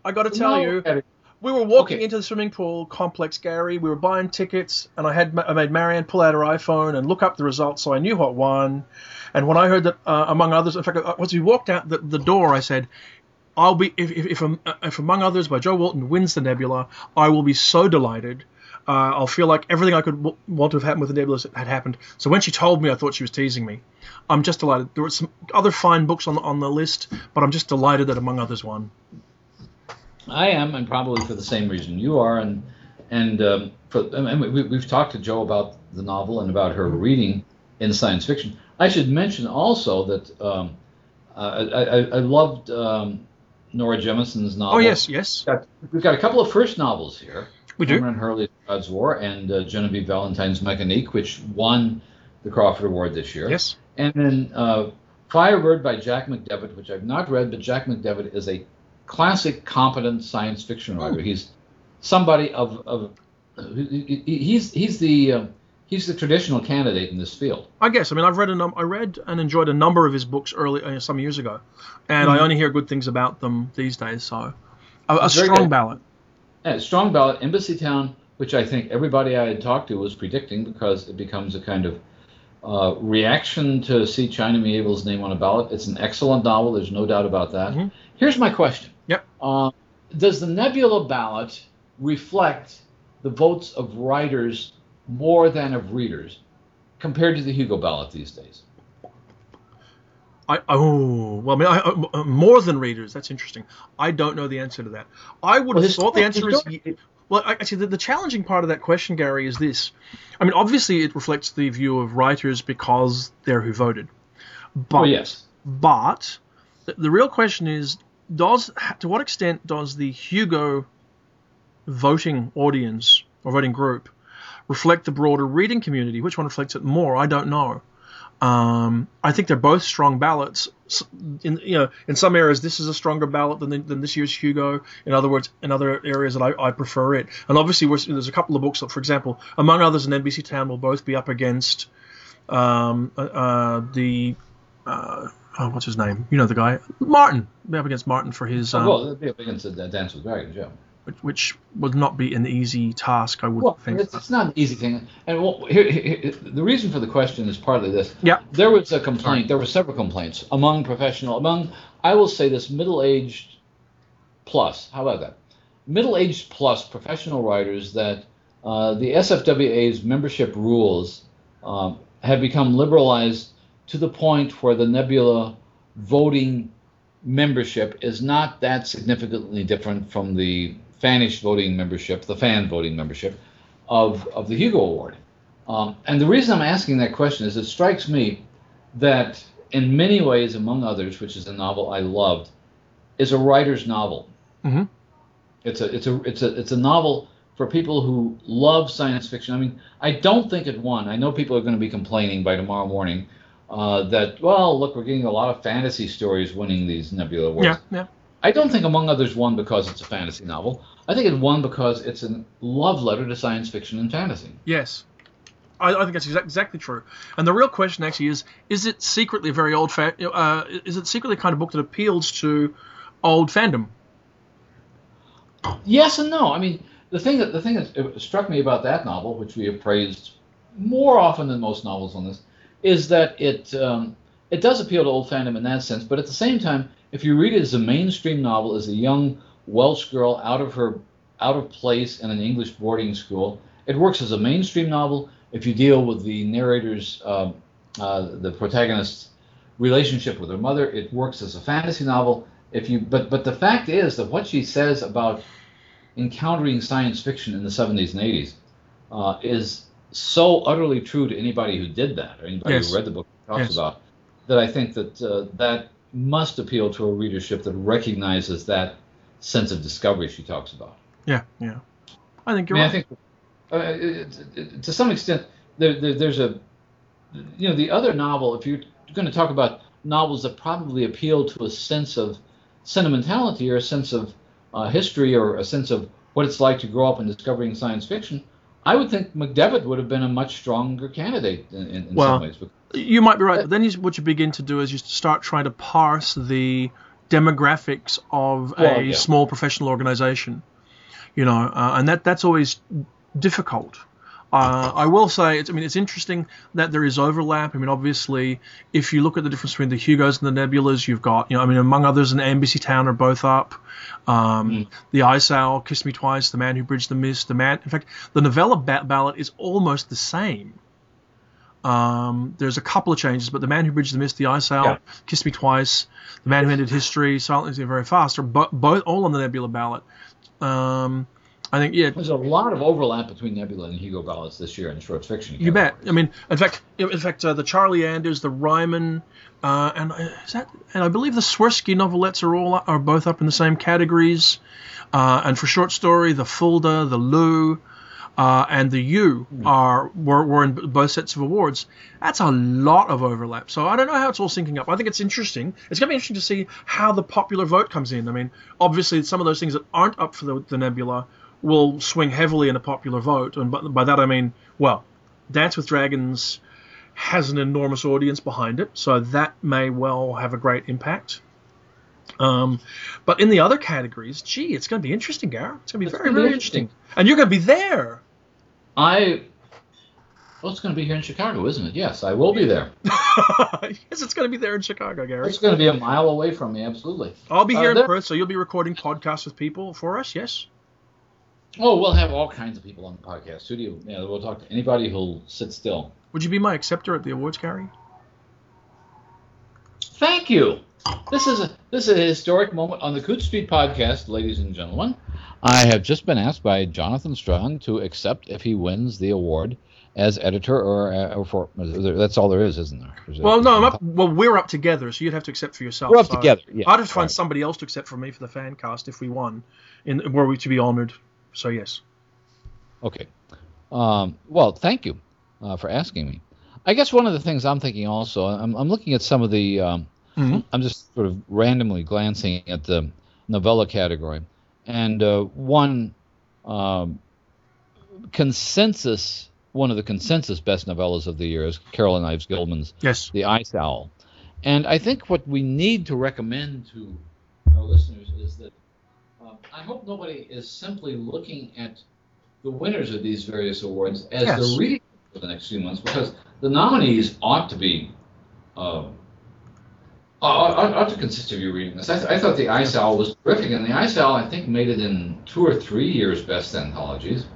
I got to tell you, editor. we were walking okay. into the swimming pool complex, Gary. We were buying tickets, and I had I made Marianne pull out her iPhone and look up the results, so I knew what won. And when I heard that, uh, among others, in fact, once we walked out the, the door, I said, "I'll be if if if, if Among Others by Jo Walton wins the Nebula, I will be so delighted." Uh, I'll feel like everything I could w- want to have happened with the Nebula had happened. So when she told me, I thought she was teasing me. I'm just delighted. There were some other fine books on the, on the list, but I'm just delighted that Among Others won. I am, and probably for the same reason you are. And and, um, for, and we, we've talked to Jo about the novel and about her reading in science fiction. I should mention also that um, uh, I, I, I loved um, Nora Jemison's novel. Oh, yes, yes. We've got, we've got a couple of first novels here. We do. Cameron Hurley's God's War and uh, Genevieve Valentine's Mécanique, which won the Crawford Award this year. Yes. And then uh, Firebird by Jack McDevitt, which I've not read, but Jack McDevitt is a classic, competent science fiction writer. Ooh. He's somebody of of he, he's he's the uh, he's the traditional candidate in this field. I guess. I mean, I've read a num- I read and enjoyed a number of his books early uh, some years ago, and mm-hmm. I only hear good things about them these days. So, a, a strong ballot. And strong ballot, Embassy Town, which I think everybody I had talked to was predicting, because it becomes a kind of uh, reaction to see China Miel's name on a ballot. It's an excellent novel. There's no doubt about that. Mm-hmm. Here's my question. Yep. Uh, does the Nebula ballot reflect the votes of writers more than of readers compared to the Hugo ballot these days? I, oh, well, I mean, I, uh, more than readers. That's interesting. I don't know the answer to that. I would well, have thought the answer is... Well, actually, the, the challenging part of that question, Gary, is this. I mean, obviously, it reflects the view of writers because they're who voted. But, oh, yes. But the, the real question is, does to what extent does the Hugo voting audience or voting group reflect the broader reading community? Which one reflects it more? I don't know. Um, I think they're both strong ballots. In you know, in some areas, this is a stronger ballot than the, than this year's Hugo. In other words, in other areas that I, I prefer it. And obviously, we're, there's a couple of books that, for example, among others, in N B C Town will both be up against um, uh, uh, the uh, oh, what's his name? You know the guy, Martin. Be up against Martin for his. Um, oh, well, they'll be up against the Dance with Dragons, yeah. Which, which would not be an easy task, I would well, think. It's, it's not an easy thing. And well, here, here, the reason for the question is partly this. Yeah. There was a complaint. There were several complaints among professional, among, I will say this, middle-aged plus. How about that? Middle-aged plus professional writers that uh, the S F W A's membership rules um, have become liberalized to the point where the Nebula voting membership is not that significantly different from the Fanish voting membership, the fan voting membership of, of the Hugo Award. Um, and the reason I'm asking that question is it strikes me that in many ways, among others, which is a novel I loved, is a writer's novel. Mm-hmm. It's a it's a it's a it's a novel for people who love science fiction. I mean, I don't think it won. I know people are going to be complaining by tomorrow morning uh, that, well, look, we're getting a lot of fantasy stories winning these Nebula Awards. Yeah, yeah. I don't think Among Others won because it's a fantasy novel. I think it won because it's a love letter to science fiction and fantasy. Yes. I, I think that's exa- exactly true. And the real question actually is, is it secretly very old fa- uh, is it secretly the kind of book that appeals to old fandom? Yes and no. I mean, the thing that the thing that struck me about that novel, which we have praised more often than most novels on this, is that it um, it does appeal to old fandom in that sense, but at the same time, if you read it as a mainstream novel, as a young Welsh girl out of her out of place in an English boarding school, it works as a mainstream novel. If you deal with the narrator's, uh, uh, the protagonist's relationship with her mother, it works as a fantasy novel. If you, but but the fact is that what she says about encountering science fiction in the seventies and eighties uh, is so utterly true to anybody who did that, or anybody yes. who read the book talks yes. about, that I think that uh, that. must appeal to a readership that recognizes that sense of discovery she talks about. Yeah, yeah. I think you're I mean, right. I think, uh, it, it, to some extent, there, there, there's a, you know, the other novel, if you're going to talk about novels that probably appeal to a sense of sentimentality or a sense of uh, history or a sense of what it's like to grow up and discovering science fiction, I would think McDevitt would have been a much stronger candidate in, in well, some ways. You might be right, but then you, what you begin to do is you start trying to parse the demographics of well, a yeah. small professional organization, you know, uh, and that, that's always difficult. Uh, I will say, it's, I mean, it's interesting that there is overlap. I mean, obviously, if you look at the difference between the Hugos and the Nebulas, you've got, you know, I mean, Among Others and Embassy Town are both up. Um, mm. The Ice Owl, Kiss Me Twice, The Man Who Bridged the Mist, the man. In fact, the novella bat- ballot is almost the same. Um, there's a couple of changes, but The Man Who Bridged the Mist, The Ice Owl, yeah. Kiss Me Twice, The Man Who Ended History, Silently Very Fast are bo- both all on the Nebula ballot. Um, I think yeah. There's a lot of overlap between Nebula and Hugo ballots this year in short fiction. You bet. I mean, in fact, in fact, uh, the Charlie Anders, the Ryman, uh, and uh, is that, and I believe the Swirsky novelettes are all are both up in the same categories. Uh, and for short story, the Fulda, the Lou, uh, and the U are were, were in both sets of awards. That's a lot of overlap. So I don't know how it's all syncing up. I think it's interesting. It's going to be interesting to see how the popular vote comes in. I mean, obviously, some of those things that aren't up for the, the Nebula will swing heavily in a popular vote, and by, by that I mean, well, Dance with Dragons has an enormous audience behind it, so that may well have a great impact. Um, but in the other categories, gee, it's going to be interesting, Gary. It's going to be very, very interesting. And you're going to be there. I... Well, it's going to be here in Chicago, isn't it? Yes, I will be there. Yes, it's going to be there in Chicago, Gary. It's going to be a mile away from me, absolutely. I'll be here uh, in Perth, so you'll be recording podcasts with people for us, yes? Oh, we'll have all kinds of people on the podcast studio. Yeah, we'll talk to anybody who'll sit still. Would you be my acceptor at the awards, Gary? Thank you. This is a this is a historic moment on the Coode Street Podcast, ladies and gentlemen. I have just been asked by Jonathan Strand to accept if he wins the award as editor, or, or for that's all there is, isn't there? There's well, no, I'm up, well, we're up together, so you'd have to accept for yourself. We're up so together. Yeah, I'd have to find right. somebody else to accept for me for the fan cast if we won, in were we to be honored. So yes. Okay. Um, well, thank you uh, for asking me. I guess one of the things I'm thinking also, I'm, I'm looking at some of the. Um, Mm-hmm. I'm just sort of randomly glancing at the novella category. And uh, one um, consensus, one of the consensus best novellas of the year is Carolyn Ives Gilman's yes. The Ice Owl. And I think what we need to recommend to our listeners is that uh, I hope nobody is simply looking at the winners of these various awards as yes. they're reading for the next few months, because the nominees ought to be... Uh, Uh, ought, ought to consist of you reading this. I, th- I thought The Ice Owl was terrific, and The Ice Owl, I think, made it in two or three years' best anthologies,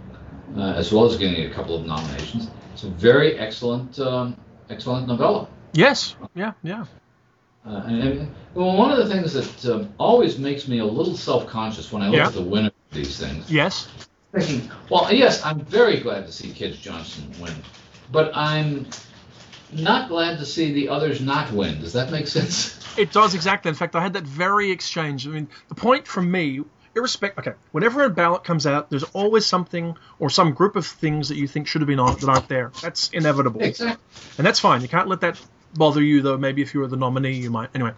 uh, as well as getting a couple of nominations. It's a very excellent, um, excellent novella. Yes, yeah, yeah. Uh, and, and well, one of the things that um, always makes me a little self-conscious when I look yeah. at the winner of these things. Yes. Thinking, well, yes, I'm very glad to see Kids Johnson win, but I'm... not glad to see the others not win. Does that make sense? It does, exactly. In fact, I had that very exchange. I mean, the point from me, irrespective, okay, whenever a ballot comes out, there's always something or some group of things that you think should have been on that aren't there. That's inevitable. Exactly. And that's fine. You can't let that bother you, though. Maybe if you were the nominee, you might. Anyway,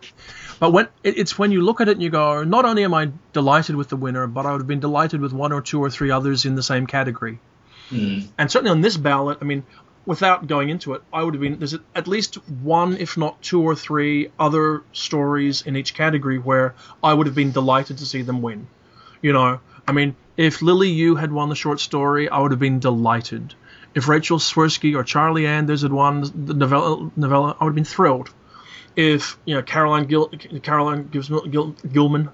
but when it's when you look at it and you go, not only am I delighted with the winner, but I would have been delighted with one or two or three others in the same category. Mm. And certainly on this ballot, I mean, without going into it, I would have been, there's at least one, if not two or three other stories in each category where I would have been delighted to see them win. You know, I mean, if Lily Yu had won the short story, I would have been delighted. If Rachel Swirsky or Charlie Anders had won the novella, novella I would have been thrilled. If, you know, Caroline, Gil, Caroline Gil, Gil, Gilman,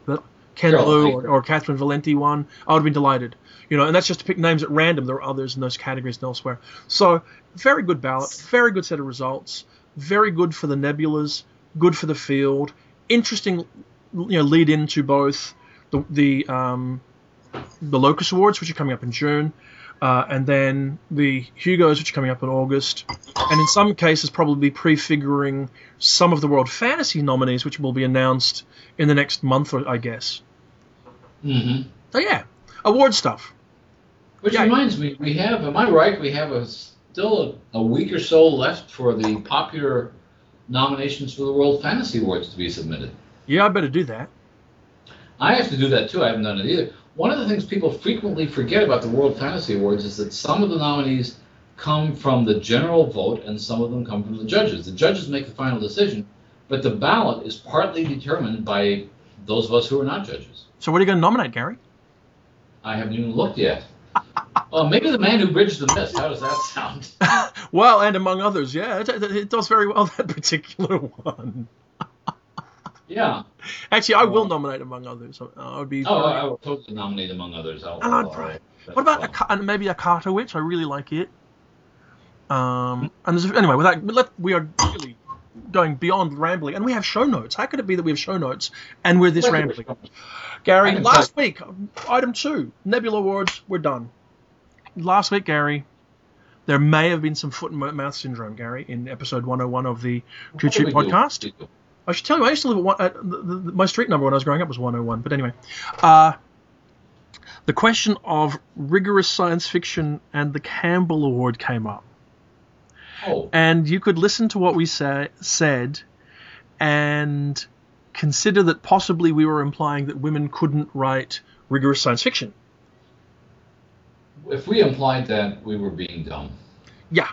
Ken Liu or, or Catherine Valenti won, I would have been delighted. You know, and that's just to pick names at random. There are others in those categories and elsewhere. So, very good ballot, very good set of results, very good for the nebulas, good for the field, interesting, you know, lead into both the the um, the Locus Awards, which are coming up in June, uh, and then the Hugos, which are coming up in August, and in some cases probably prefiguring some of the World Fantasy nominees, which will be announced in the next month, I guess. Mm-hmm. So yeah, award stuff. Which yeah. reminds me, we have, am I right, we have a, still a, a week or so left for the popular nominations for the World Fantasy Awards to be submitted. Yeah, I better do that. I have to do that, too. I haven't done it either. One of the things people frequently forget about the World Fantasy Awards is that some of the nominees come from the general vote and some of them come from the judges. The judges make the final decision, but the ballot is partly determined by those of us who are not judges. So what are you going to nominate, Gary? I haven't even looked yet. Uh, maybe The Man Who Bridged the Mist. How does that sound? Well, and among others, yeah. It, it does very well, that particular one. Yeah. Actually, I will nominate among others. I would be oh, very... I will totally nominate among others. I'll, and I'll, I'd probably... What about well. a, and maybe a Carter Witch? I really like it. Um, and there's, anyway, without, let, we are really going beyond rambling. And we have show notes. How could it be that we have show notes and we're this Where rambling? We Gary, last play. week, item two, Nebula Awards, we're done. Last week, Gary, there may have been some foot and mouth syndrome, Gary, in episode one oh one of the Coode Street Podcast. Do? I should tell you, I used to live at, one, at the, the, the, my street number when I was growing up was one oh one. But anyway, uh, the question of rigorous science fiction and the Campbell Award came up. Oh. And you could listen to what we say, said and consider that possibly we were implying that women couldn't write rigorous science fiction. If we implied that, we were being dumb. Yeah.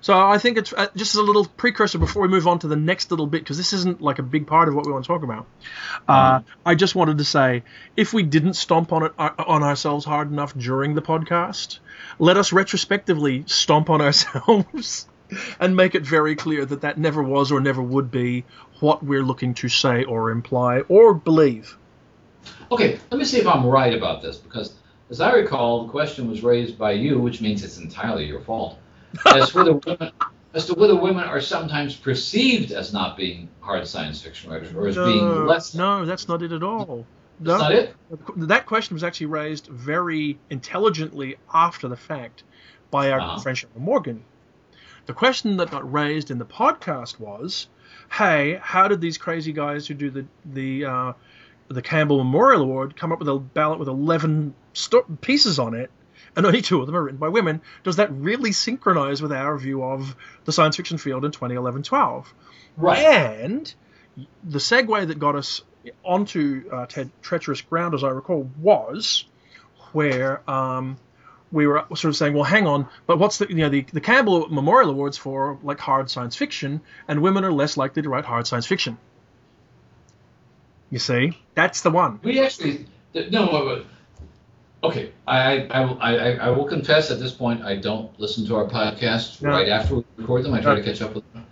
So I think it's uh, just as a little precursor before we move on to the next little bit, because this isn't like a big part of what we want to talk about. Uh, um, I just wanted to say, if we didn't stomp on it uh, on ourselves hard enough during the podcast, let us retrospectively stomp on ourselves and make it very clear that that never was or never would be what we're looking to say or imply or believe. Okay, let me see if I'm right about this, because as I recall, the question was raised by you, which means it's entirely your fault, as whether women, as to whether women are sometimes perceived as not being hard science fiction writers or as no, being less. No, that's not it at all. No, that's not it? That question was actually raised very intelligently after the fact by our uh-huh. friend Cheryl Morgan. The question that got raised in the podcast was, hey, how did these crazy guys who do the the uh, the Campbell Memorial Award come up with a ballot with eleven sto- pieces on it, and only two of them are written by women? Does that really synchronize with our view of the science fiction field in twenty eleven twelve? Right. And the segue that got us onto uh, Ted Treacherous Ground, as I recall, was where... Um, we were sort of saying, well, hang on, but what's the, you know, the, the Campbell Memorial Awards for, like, hard science fiction, and women are less likely to write hard science fiction. You see? That's the one. We actually, no, okay, I I, I, I will confess at this point I don't listen to our podcasts no. right after we record them. I try no. to catch up with them.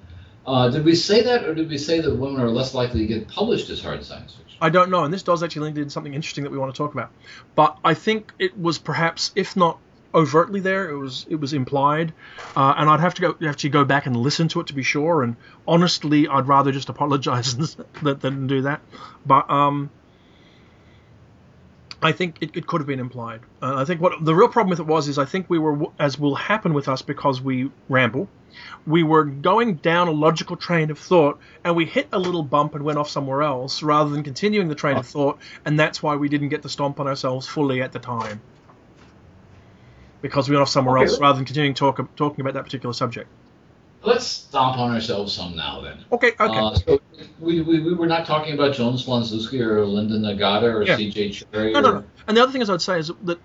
Uh, did we say that, or did we say that women are less likely to get published as hard science fiction? I don't know, and this does actually link into something interesting that we want to talk about. But I think it was perhaps, if not overtly there, it was it was implied, uh, and I'd have to go actually go back and listen to it to be sure. And honestly, I'd rather just apologize than, than do that. But um, I think it, it could have been implied. Uh, I think what the real problem with it was is I think we were, as will happen with us because we ramble, we were going down a logical train of thought, and we hit a little bump and went off somewhere else rather than continuing the train of thought, and that's why we didn't get to stomp on ourselves fully at the time. Because we went off somewhere okay. else rather than continuing talk, talking about that particular subject. Let's stomp on ourselves some now then. Okay, okay. Uh, so we, we we were not talking about Joan Slonczewski or Linda Nagata or yeah. C J Cherry. No, no, no. And the other thing is I'd say is that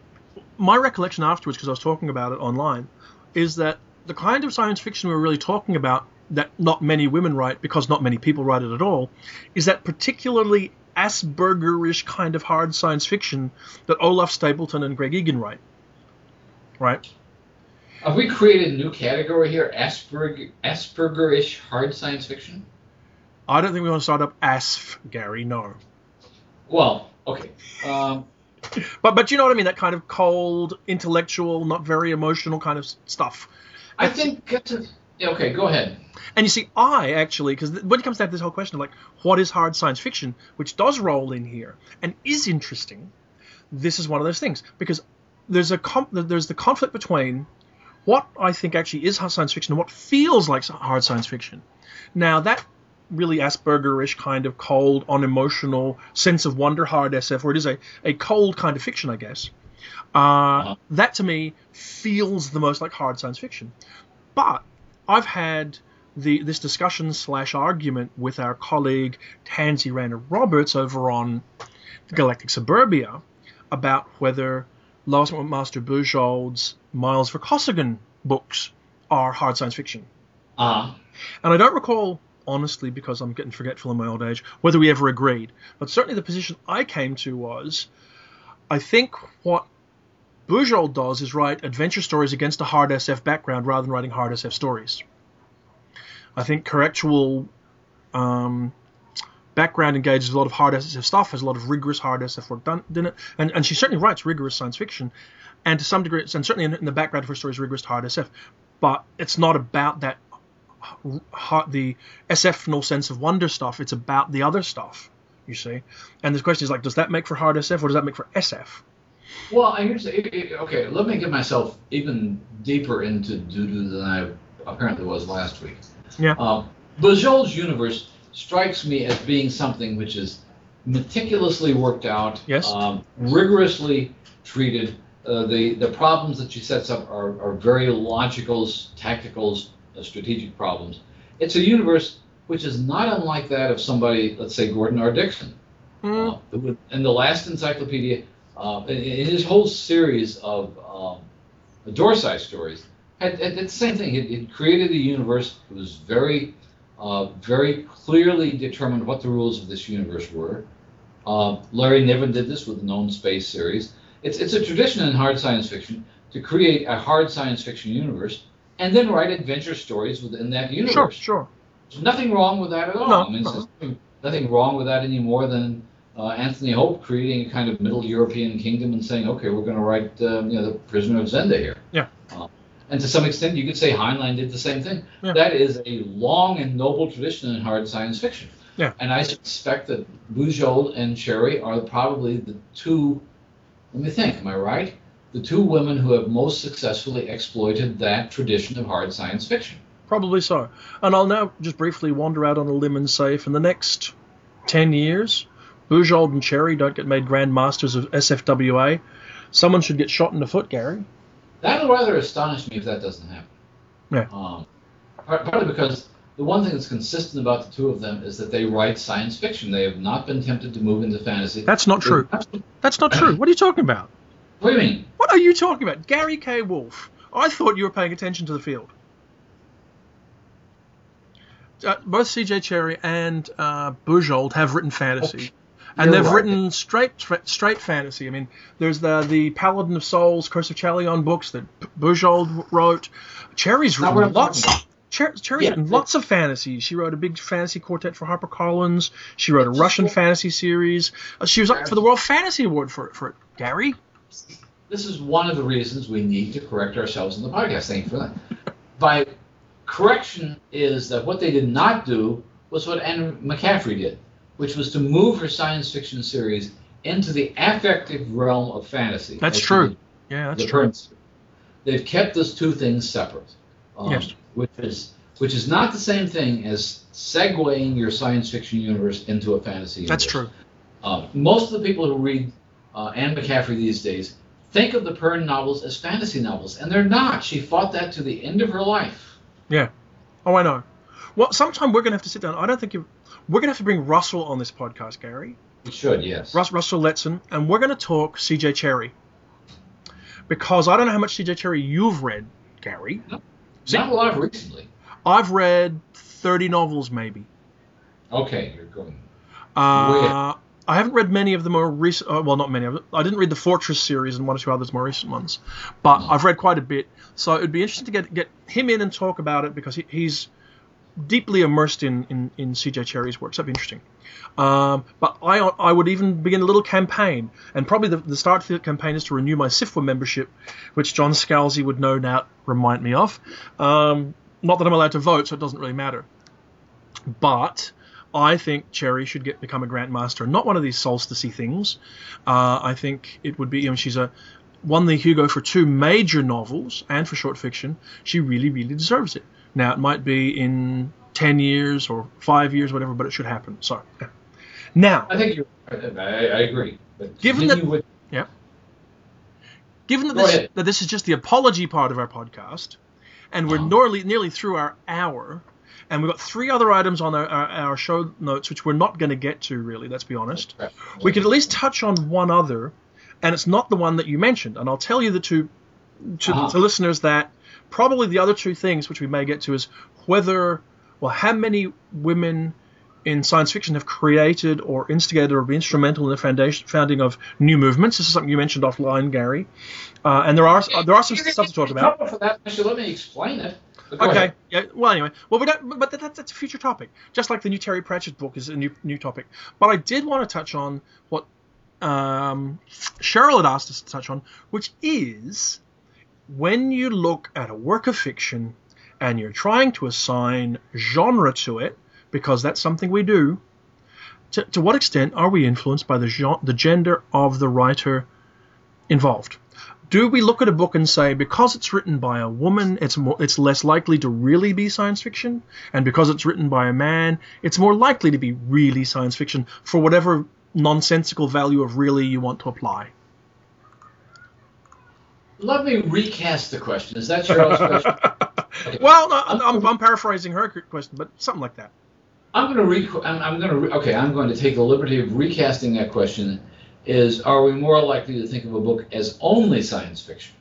my recollection afterwards, because I was talking about it online, is that the kind of science fiction we were really talking about that not many women write because not many people write it at all is that particularly Asperger-ish kind of hard science fiction that Olaf Stapleton and Greg Egan write. Right. Have we created a new category here? Asperger, Asperger-ish hard science fiction? I don't think we want to start up A S F, Gary, no. Well, okay. Um, but but you know what I mean? That kind of cold, intellectual, not very emotional kind of stuff. I think... Okay, go ahead. And you see, I actually... Because when it comes down to this whole question of, like, what is hard science fiction, which does roll in here and is interesting, this is one of those things. Because... There's a there's the conflict between what I think actually is hard science fiction and what feels like hard science fiction. Now, that really Asperger-ish kind of cold, unemotional, sense of wonder hard S F, or it is a, a cold kind of fiction, I guess, uh, uh-huh. that to me feels the most like hard science fiction. But I've had the this discussion slash argument with our colleague Tansy Rayner-Roberts over on Galactic Suburbia about whether... Last Master Bujold's Miles Verkossigan books are hard science fiction. Ah. Uh-huh. And I don't recall, honestly, because I'm getting forgetful in my old age, whether we ever agreed. But certainly the position I came to was, I think what Bujold does is write adventure stories against a hard S F background rather than writing hard S F stories. I think correctual um, background engages a lot of hard S F stuff, has a lot of rigorous hard S F work done in it, and, and she certainly writes rigorous science fiction, and to some degree, and certainly in, in the background of her story is rigorous hard S F, but it's not about that the S F-nal sense of wonder stuff, it's about the other stuff, you see. And the question is, like, does that make for hard S F, or does that make for S F? Well, I hear say, okay, let me get myself even deeper into doo-doo than I apparently was last week. Yeah. Um, Bujold's universe strikes me as being something which is meticulously worked out, yes. um, rigorously treated. Uh, the, the problems that she sets up are, are very logical, tactical, uh, strategic problems. It's a universe which is not unlike that of somebody, let's say, Gordon R. Dixon. Mm. Uh, in the last encyclopedia, uh, in, in his whole series of um, Dorsai stories, It's the same thing. It, it created a universe that was very, uh, very clearly determined what the rules of this universe were. Uh, Larry Niven did this with the Known Space series. It's it's a tradition in hard science fiction to create a hard science fiction universe and then write adventure stories within that universe. Sure, sure. There's nothing wrong with that at all. No, I mean, no. There's nothing, nothing wrong with that any more than uh, Anthony Hope creating a kind of Middle European kingdom and saying, okay, we're going to write um, you know, The Prisoner of Zenda here. Yeah. Uh, and to some extent, you could say Heinlein did the same thing. Yeah. That is a long and noble tradition in hard science fiction. Yeah. And I suspect that Bujold and Sherry are probably the two, let me think, am I right? The two women who have most successfully exploited that tradition of hard science fiction. Probably so. And I'll now just briefly wander out on a limb and say for the next ten years, Bujold and Cherry don't get made Grand Masters of S F W A. Someone should get shot in the foot, Gary. That'll rather astonish me if that doesn't happen. Yeah. Um, partly because the one thing that's consistent about the two of them is that they write science fiction. They have not been tempted to move into fantasy. That's not true. That's not true. What are you talking about? What do you mean? What are you talking about? Gary K. Wolfe. I thought you were paying attention to the field. Uh, both C J Cherry and uh, Bujold have written fantasy, oh, and they've right. written straight tra- straight fantasy. I mean, there's the the Paladin of Souls, Curse of Chalion books that P- Bujold wrote. Cherry's written Not lots. Cher- Cherry's yeah, written yeah. lots of fantasy. She wrote a big fantasy quartet for HarperCollins. She wrote a That's Russian cool. fantasy series. Uh, she was up for the World Fantasy Award for it. For it, Gary. This is one of the reasons we need to correct ourselves in the podcast. Thank you for that. By correction is that what they did not do was what Anne McCaffrey did, which was to move her science fiction series into the affective realm of fantasy. That's true. The, yeah, that's the true. Currency. They've kept those two things separate, um, yes. which is which is not the same thing as segueing your science fiction universe into a fantasy universe. That's true. Uh, most of the people who read uh, Anne McCaffrey these days think of the Pern novels as fantasy novels, and they're not. She fought that to the end of her life. Yeah. Oh, I know. Well, sometime we're going to have to sit down. I don't think you... We're going to have to bring Russell on this podcast, Gary. We should, yes. Russ, Russell Letson. And we're going to talk C J Cherry. Because I don't know how much C J Cherry you've read, Gary. No, See, not a lot recently. I've read thirty novels, maybe. Okay, you're going... Uh, I haven't read many of the more recent... Uh, well, not many of them. I didn't read the Fortress series and one or two others, more recent ones. But I've read quite a bit. So it would be interesting to get get him in and talk about it because he, he's deeply immersed in, in, in C J Cherry's works. That'd be interesting. Um, but I I would even begin a little campaign. And probably the, the start of the campaign is to renew my Sifwa membership, which John Scalzi would no doubt remind me of. Um, not that I'm allowed to vote, so it doesn't really matter. But... I think Cherry should get become a Grand Master, not one of these solstice-y things. Uh, I think it would be, you know, she's a, won the Hugo for two major novels and for short fiction. She really, really deserves it. Now, it might be in ten years or five years, whatever, but it should happen. So, yeah. Now... I think you're right. I, I agree. But given that, would... yeah, given that this, that this is just the apology part of our podcast, and we're oh. nearly, nearly through our hour... And we've got three other items on our, our, our show notes, which we're not going to get to, really, let's be honest. We could at least touch on one other, and it's not the one that you mentioned. And I'll tell you the two to, uh-huh. to listeners that probably the other two things which we may get to is whether, well, how many women in science fiction have created or instigated or been instrumental in the foundation, founding of new movements. This is something you mentioned offline, Gary. Uh, and there are there are some stuff to talk about. For that, let me explain it. Okay. Yeah. Well, anyway. Well, we don't. But that, that's a future topic. Just like the new Terry Pratchett book is a new new topic. But I did want to touch on what um, Cheryl had asked us to touch on, which is when you look at a work of fiction and you're trying to assign genre to it, because that's something we do. To, to what extent are we influenced by the genre, the gender of the writer involved? Do we look at a book and say, because it's written by a woman, it's more, it's less likely to really be science fiction, and because it's written by a man, it's more likely to be really science fiction for whatever nonsensical value of really you want to apply? Let me recast the question. Is that Cheryl's question? Well, no, I'm, I'm, I'm paraphrasing her question, but something like that. I'm going to re- I'm, I'm going to re- okay. I'm going to take the liberty of recasting that question. Is, are we more likely to think of a book as only science fiction?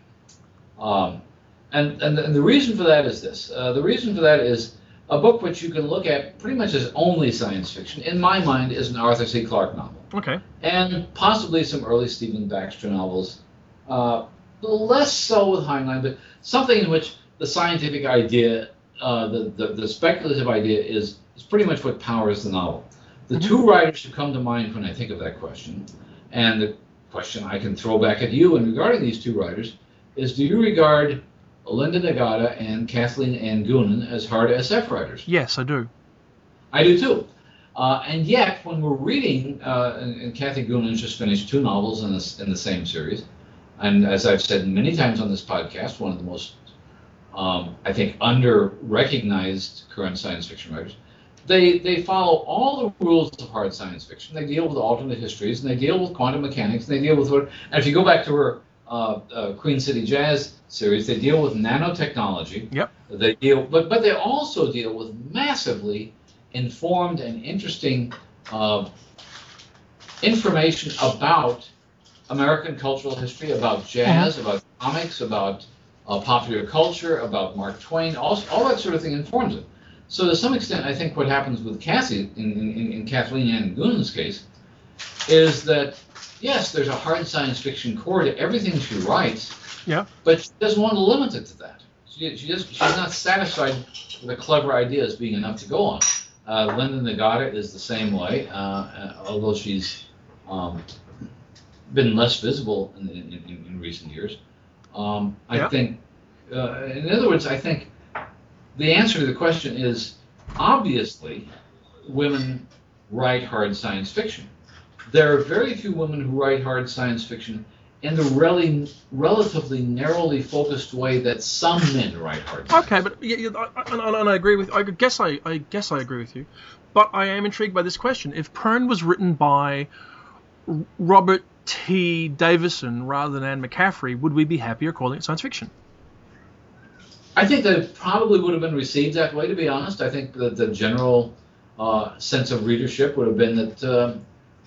Um, And, and, and the reason for that is this. Uh, the reason for that is a book which you can look at pretty much as only science fiction, in my mind, is an Arthur C. Clarke novel. Okay. And possibly some early Stephen Baxter novels. Uh, less so with Heinlein, but something in which the scientific idea, uh, the, the, the speculative idea is, is pretty much what powers the novel. The mm-hmm. two writers who come to mind when I think of that question, and the question I can throw back at you in regarding these two writers, is do you regard Linda Nagata and Kathleen Ann Goonan as hard S F writers? Yes, I do. I do too. Uh, and yet, when we're reading, uh, and, and Kathy Goonan just finished two novels in, this, in the same series, and as I've said many times on this podcast, one of the most, um, I think, under-recognized current science fiction writers, they they follow all the rules of hard science fiction. They deal with alternate histories, and they deal with quantum mechanics, and they deal with what, and if you go back to her, Uh, uh, Queen City Jazz series, they deal with nanotechnology. Yep. They deal, but but they also deal with massively informed and interesting uh, information about American cultural history, about jazz, mm-hmm. about comics, about uh, popular culture, about Mark Twain. All all that sort of thing informs it. So to some extent, I think what happens with Cassie in in, in Kathleen Ann Goonan's case is that. Yes, there's a hard science fiction core to everything she writes, yeah. but she doesn't want to limit it to that. She, she just, she's not satisfied with the clever ideas being enough to go on. Uh, Linda Nagata is the same way, uh, although she's um, been less visible in, in, in, in recent years. Um, I yeah. think, uh, in other words, I think the answer to the question is, obviously, women write hard science fiction. There are very few women who write hard science fiction in the really, relatively narrowly focused way that some men write hard science. Okay, but yeah, I, I, and I agree with. I guess I, I guess I agree with you, but I am intrigued by this question. If Pern was written by Robert T. Davison rather than Anne McCaffrey, would we be happier calling it science fiction? I think that it probably would have been received that way. To be honest, I think that the general uh, sense of readership would have been that. Uh,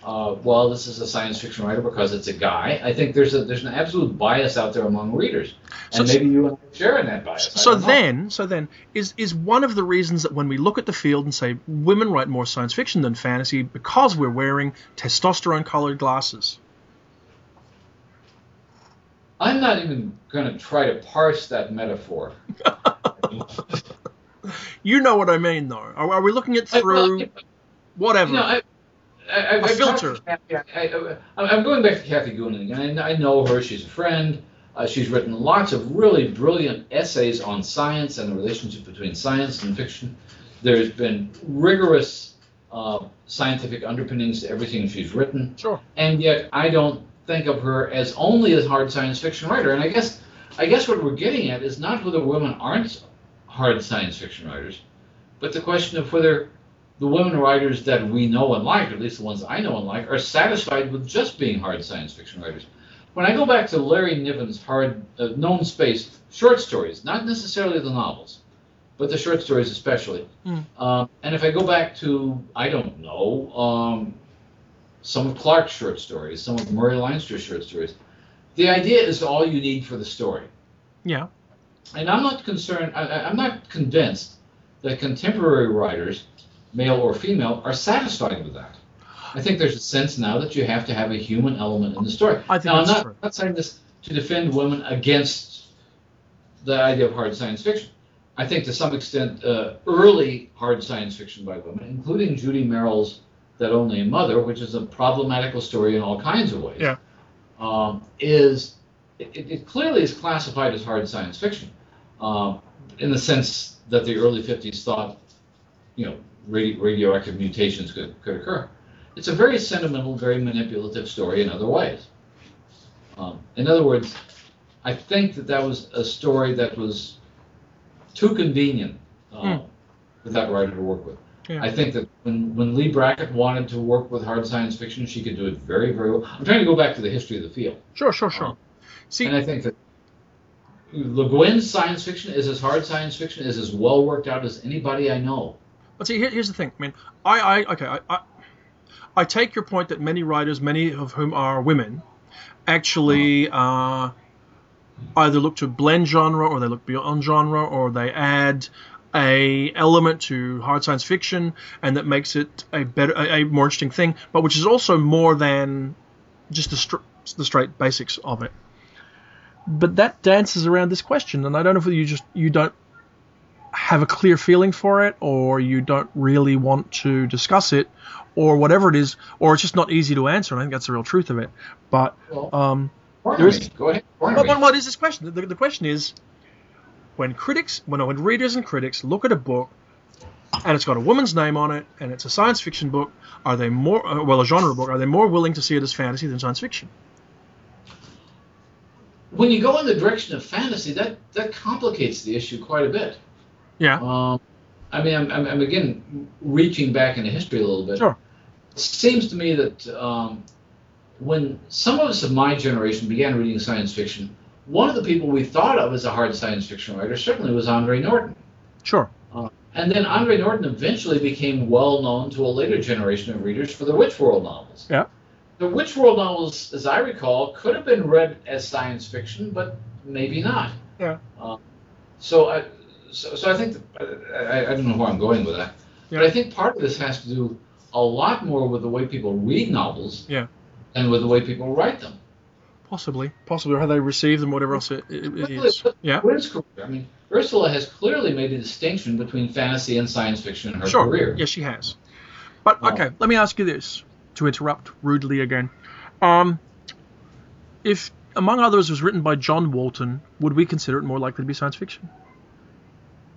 Uh, well, this is a science fiction writer because it's a guy. I think there's a there's an absolute bias out there among readers, and so, maybe you and I share in that bias. So then, know. so then, is is one of the reasons that when we look at the field and say women write more science fiction than fantasy because we're wearing testosterone-colored glasses? I'm not even going to try to parse that metaphor. You know what I mean, though. Are, are we looking it through I, well, whatever? You know, I, I, I, a filter. Kathy, I, I, I'm going back to Kathy Goonan, and I, I know her. She's a friend. Uh, she's written lots of really brilliant essays on science and the relationship between science and fiction. There's been rigorous uh, scientific underpinnings to everything she's written. Sure. And yet I don't think of her as only a hard science fiction writer. And I guess I guess what we're getting at is not whether women aren't hard science fiction writers, but the question of whether the women writers that we know and like, or at least the ones I know and like, are satisfied with just being hard science fiction writers. When I go back to Larry Niven's hard, uh, known space short stories, not necessarily the novels, but the short stories especially. Mm. Um, and if I go back to, I don't know, um, some of Clarke's short stories, some of Murray Leinster's short stories, the idea is all you need for the story. Yeah. And I'm not concerned, I, I'm not convinced that contemporary writers, male or female, are satisfied with that. I think there's a sense now that you have to have a human element in the story. I think now, I'm not, I'm not saying this to defend women against the idea of hard science fiction. I think to some extent uh, early hard science fiction by women, including Judy Merrill's That Only a Mother, which is a problematical story in all kinds of ways, yeah. um, is it, it clearly is classified as hard science fiction uh, in the sense that the early fifties thought, you know, Radio, radioactive mutations could, could occur. It's a very sentimental, very manipulative story in other ways. Um, in other words, I think that that was a story that was too convenient um, mm. for that writer to work with. Yeah. I think that when, when Lee Brackett wanted to work with hard science fiction, she could do it very, very well. I'm trying to go back to the history of the field. Sure, sure, sure. Um, See, and I think that Le Guin's science fiction is as hard science fiction, is as well worked out as anybody I know. But see, here, here's the thing. I mean, I, I okay, I, I, I take your point that many writers, many of whom are women, actually uh, either look to blend genre, or they look beyond genre, or they add a element to hard science fiction, and that makes it a better, a, a more interesting thing, but which is also more than just the, str- the straight basics of it. But that dances around this question, and I don't know if you just you don't have a clear feeling for it, or you don't really want to discuss it, or whatever it is, or it's just not easy to answer. And I think that's the real truth of it. But um, there is. Go ahead. What, what is this question? The, the question is, when critics, when when readers and critics look at a book, and it's got a woman's name on it, and it's a science fiction book, are they more well a genre book? Are they more willing to see it as fantasy than science fiction? When you go in the direction of fantasy, that, that complicates the issue quite a bit. Yeah. Um, I mean, I'm, I'm, I'm again reaching back into history a little bit. Sure. It seems to me that um, when some of us of my generation began reading science fiction, one of the people we thought of as a hard science fiction writer certainly was Andre Norton. Sure. Uh, and then Andre Norton eventually became well known to a later generation of readers for the Witch World novels. Yeah. The Witch World novels, as I recall, could have been read as science fiction, but maybe not. Yeah. Uh, so I, so, so I think that, I, I don't know where I'm going with that, yeah. But I think part of this has to do a lot more with the way people read novels, yeah, than with the way people write them. Possibly, possibly, or how they receive them, whatever else it, it, it is. Yeah. I mean, Ursula has clearly made a distinction between fantasy and science fiction in her sure. career. Sure. Yes, she has. But okay, um, let me ask you this. To interrupt rudely again, um, if Among Others was written by John Walton, would we consider it more likely to be science fiction?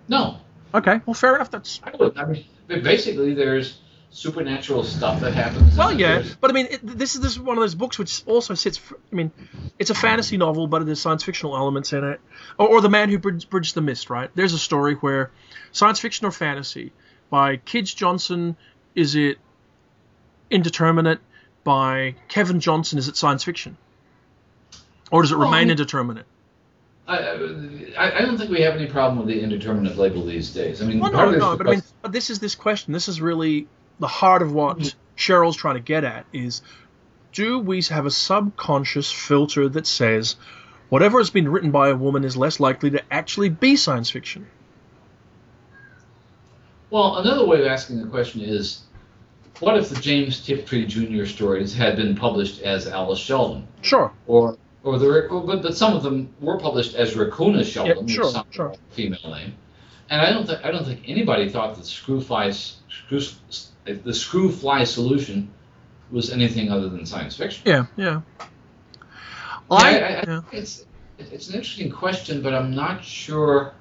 No. Okay. Well, fair enough. That's. I would. I mean, basically, there's supernatural stuff that happens. Well, yeah, there's... but I mean, it, this is this is one of those books which also sits. For, I mean, it's a fantasy novel, but there's science fictional elements in it. Or, or The Man Who Bridged, Bridged the Mist. Right? There's a story where science fiction or fantasy by Kids Johnson. Is it? Indeterminate by Kevin Johnson, is it science fiction? Or does it well, remain I mean, indeterminate? I, I, I don't think we have any problem with the indeterminate label these days. I mean, well, no, no, but, I mean but this is this question. This is really the heart of what mm-hmm. Cheryl's trying to get at is, do we have a subconscious filter that says whatever has been written by a woman is less likely to actually be science fiction? Well, another way of asking the question is, what if the James Tiptree Junior stories had been published as Alice Sheldon? Sure. Or, or the, or, but, but some of them were published as Raccoona Sheldon, yep, sure, some sure. female name. And I don't think I don't think anybody thought that Screwfly, screw, the Screwfly solution was anything other than science fiction. Yeah, yeah. Well, I, I, I yeah. It's it's an interesting question, but I'm not sure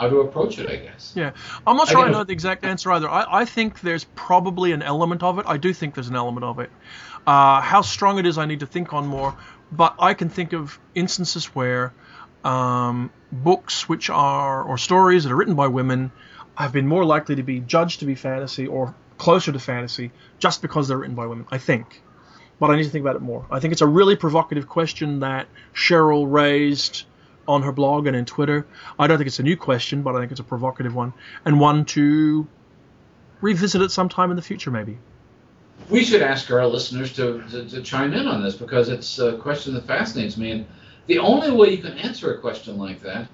how to approach it, I guess. Yeah. I'm not sure I, I know the exact answer either. I, I think there's probably an element of it. I do think there's an element of it. Uh, how strong it is, I need to think on more. But I can think of instances where um, books which are, or stories that are written by women have been more likely to be judged to be fantasy or closer to fantasy just because they're written by women, I think. But I need to think about it more. I think it's a really provocative question that Cheryl raised on her blog and in Twitter. I don't think it's a new question, but I think it's a provocative one, and one to revisit at some time in the future, maybe. We should ask our listeners to, to, to chime in on this, because it's a question that fascinates me. And the only way you can answer a question like that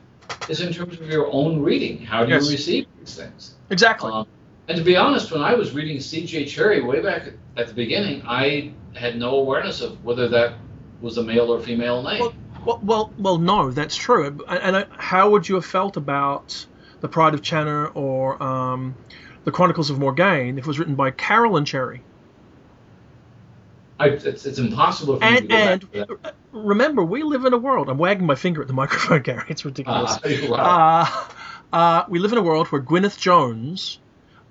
is in terms of your own reading. How do yes. you receive these things? Exactly. Um, and to be honest, when I was reading C J Cherry way back at the beginning, I had no awareness of whether that was a male or female name. Well, Well, well, well, no, that's true. And I, how would you have felt about The Pride of Channa or um, The Chronicles of Morgaine if it was written by Carolyn Cherry? I, it's, it's impossible for me and, to do and that. Remember, we live in a world. I'm wagging my finger at the microphone, Gary. It's ridiculous. Uh, wow. uh, uh, we live in a world where Gwyneth Jones,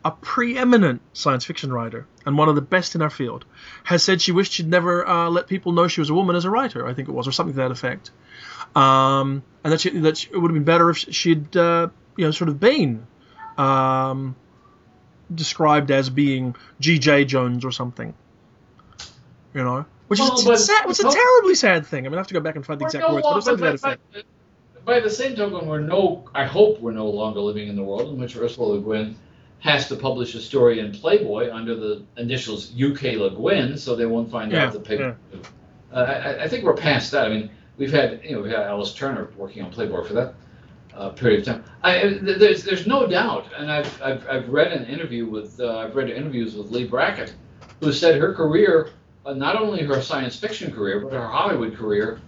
a preeminent science fiction writer and one of the best in our field, has said she wished she'd never uh, let people know she was a woman as a writer, I think it was, or something to that effect. Um, and that, she, that she, it would have been better if she'd, uh, you know, sort of been um, described as being G J Jones or something, you know, which well, is it's sad, it's a terribly sad thing. I mean, I have to go back and find the exact no words, long, but it's something to that effect. By the same token, we're no, I hope we're no longer living in the world in which Ursula Le Guin has to publish a story in Playboy under the initials U K Le Guin, so they won't find yeah, out the paper. Yeah. Uh, I, I think we're past that. I mean, We've had, you know, we had Alice Turner working on Playboy for that uh, period of time. I, there's, there's no doubt, and I've, I've, I've read an interview with, uh, I've read interviews with Lee Brackett, who said her career, uh, not only her science fiction career, but her Hollywood career,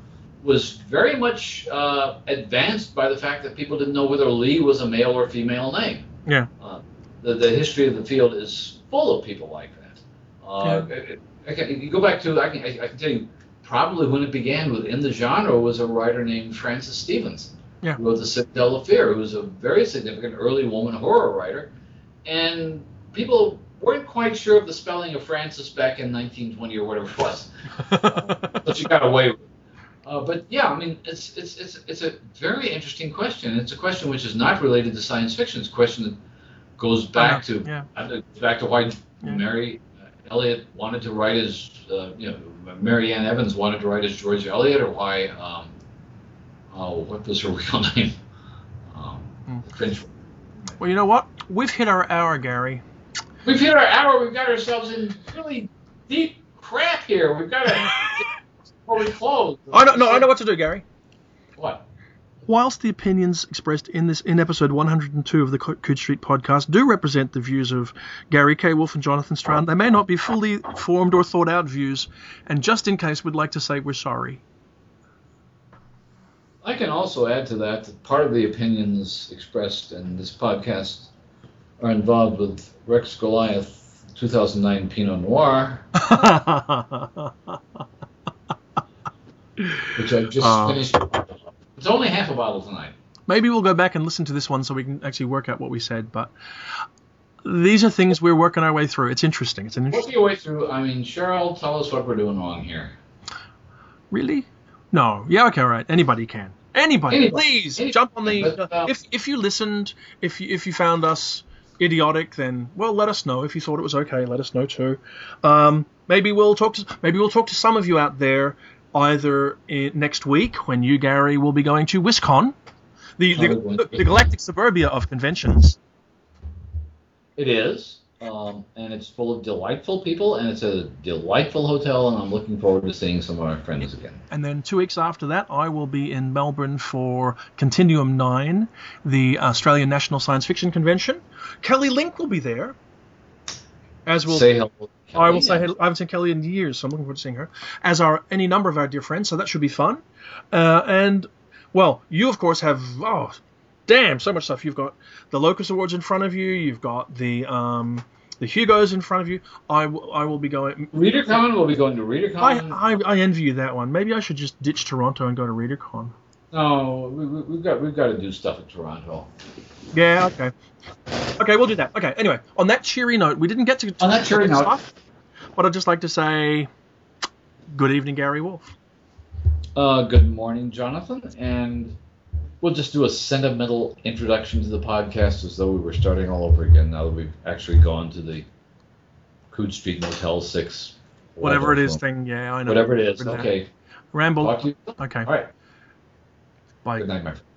was very much uh, advanced by the fact that people didn't know whether Lee was a male or female name. Yeah. Uh, the, the history of the field is full of people like that. Uh, yeah. I, I can, you go back to, I can, I, I can tell you, probably when it began within the genre was a writer named Frances Stevens, yeah. who wrote The Citadel of Fear, who was a very significant early woman horror writer. And people weren't quite sure of the spelling of Frances back in nineteen twenty or whatever it was. uh, but she got away with it. Uh, but yeah, I mean, it's it's it's it's a very interesting question. It's a question which is not related to science fiction. It's a question that goes back oh, yeah. to yeah. back to why yeah. Mary uh, Elliott wanted to write as uh, you know Mary Ann Evans wanted to write as George Eliot, or why um, oh what was her real name? Um, mm. The French. Well, you know what? We've hit our hour, Gary. We've hit our hour. We've got ourselves in really deep crap here. We've got to. Well, we closed. I know, no, I know what to do, Gary. What? Whilst the opinions expressed in this in episode one hundred two of the Coode Street podcast do represent the views of Gary K. Wolfe and Jonathan Strand, they may not be fully formed or thought out views, and just in case, we'd like to say we're sorry. I can also add to that that part of the opinions expressed in this podcast are involved with Rex Goliath two thousand nine Pinot Noir. Which I just uh, finished. It's only half a bottle tonight. Maybe we'll go back and listen to this one so we can actually work out what we said. But these are things we're working our way through. It's interesting. It's an interesting. Working your way through. I mean, Cheryl, tell us what we're doing wrong here. Really? No. Yeah. Okay. All right. Anybody can. Anybody. Anybody. Please Anybody. Jump on the. But, uh, if if you listened, if you, if you found us idiotic, then well, let us know. If you thought it was okay, let us know too. Um, maybe we'll talk to maybe we'll talk to some of you out there. Either in, next week, when you, Gary, will be going to Wiscon, the, the, the, the galactic suburbia of conventions. It is, um, and it's full of delightful people, and it's a delightful hotel, and I'm looking forward to seeing some of our friends again. And then two weeks after that, I will be in Melbourne for Continuum nine, the Australian National Science Fiction Convention. Kelly Link will be there. As we'll, say hello to Kelly. I will say hello. I haven't seen Kelly in years, so I'm looking forward to seeing her. As are any number of our dear friends, so that should be fun. Uh, and, well, you, of course, have, oh, damn, so much stuff. You've got the Locus Awards in front of you. You've got the um, the Hugos in front of you. I, w- I will be going... ReaderCon? We'll be going to ReaderCon. I, I, I envy you that one. Maybe I should just ditch Toronto and go to ReaderCon. No, we, we, we've got we've got to do stuff at Toronto. Yeah, okay. Okay, we'll do that. Okay, anyway, on that cheery note, we didn't get to... On that cheery note. But I'd just like to say, good evening, Gary Wolfe. Uh, good morning, Jonathan. And we'll just do a sentimental introduction to the podcast as though we were starting all over again now that we've actually gone to the Coode Street Motel six. Whatever it is thing, yeah, I know. Whatever it is, okay. Ramble. Okay. All right. Bye. Good night, my friend.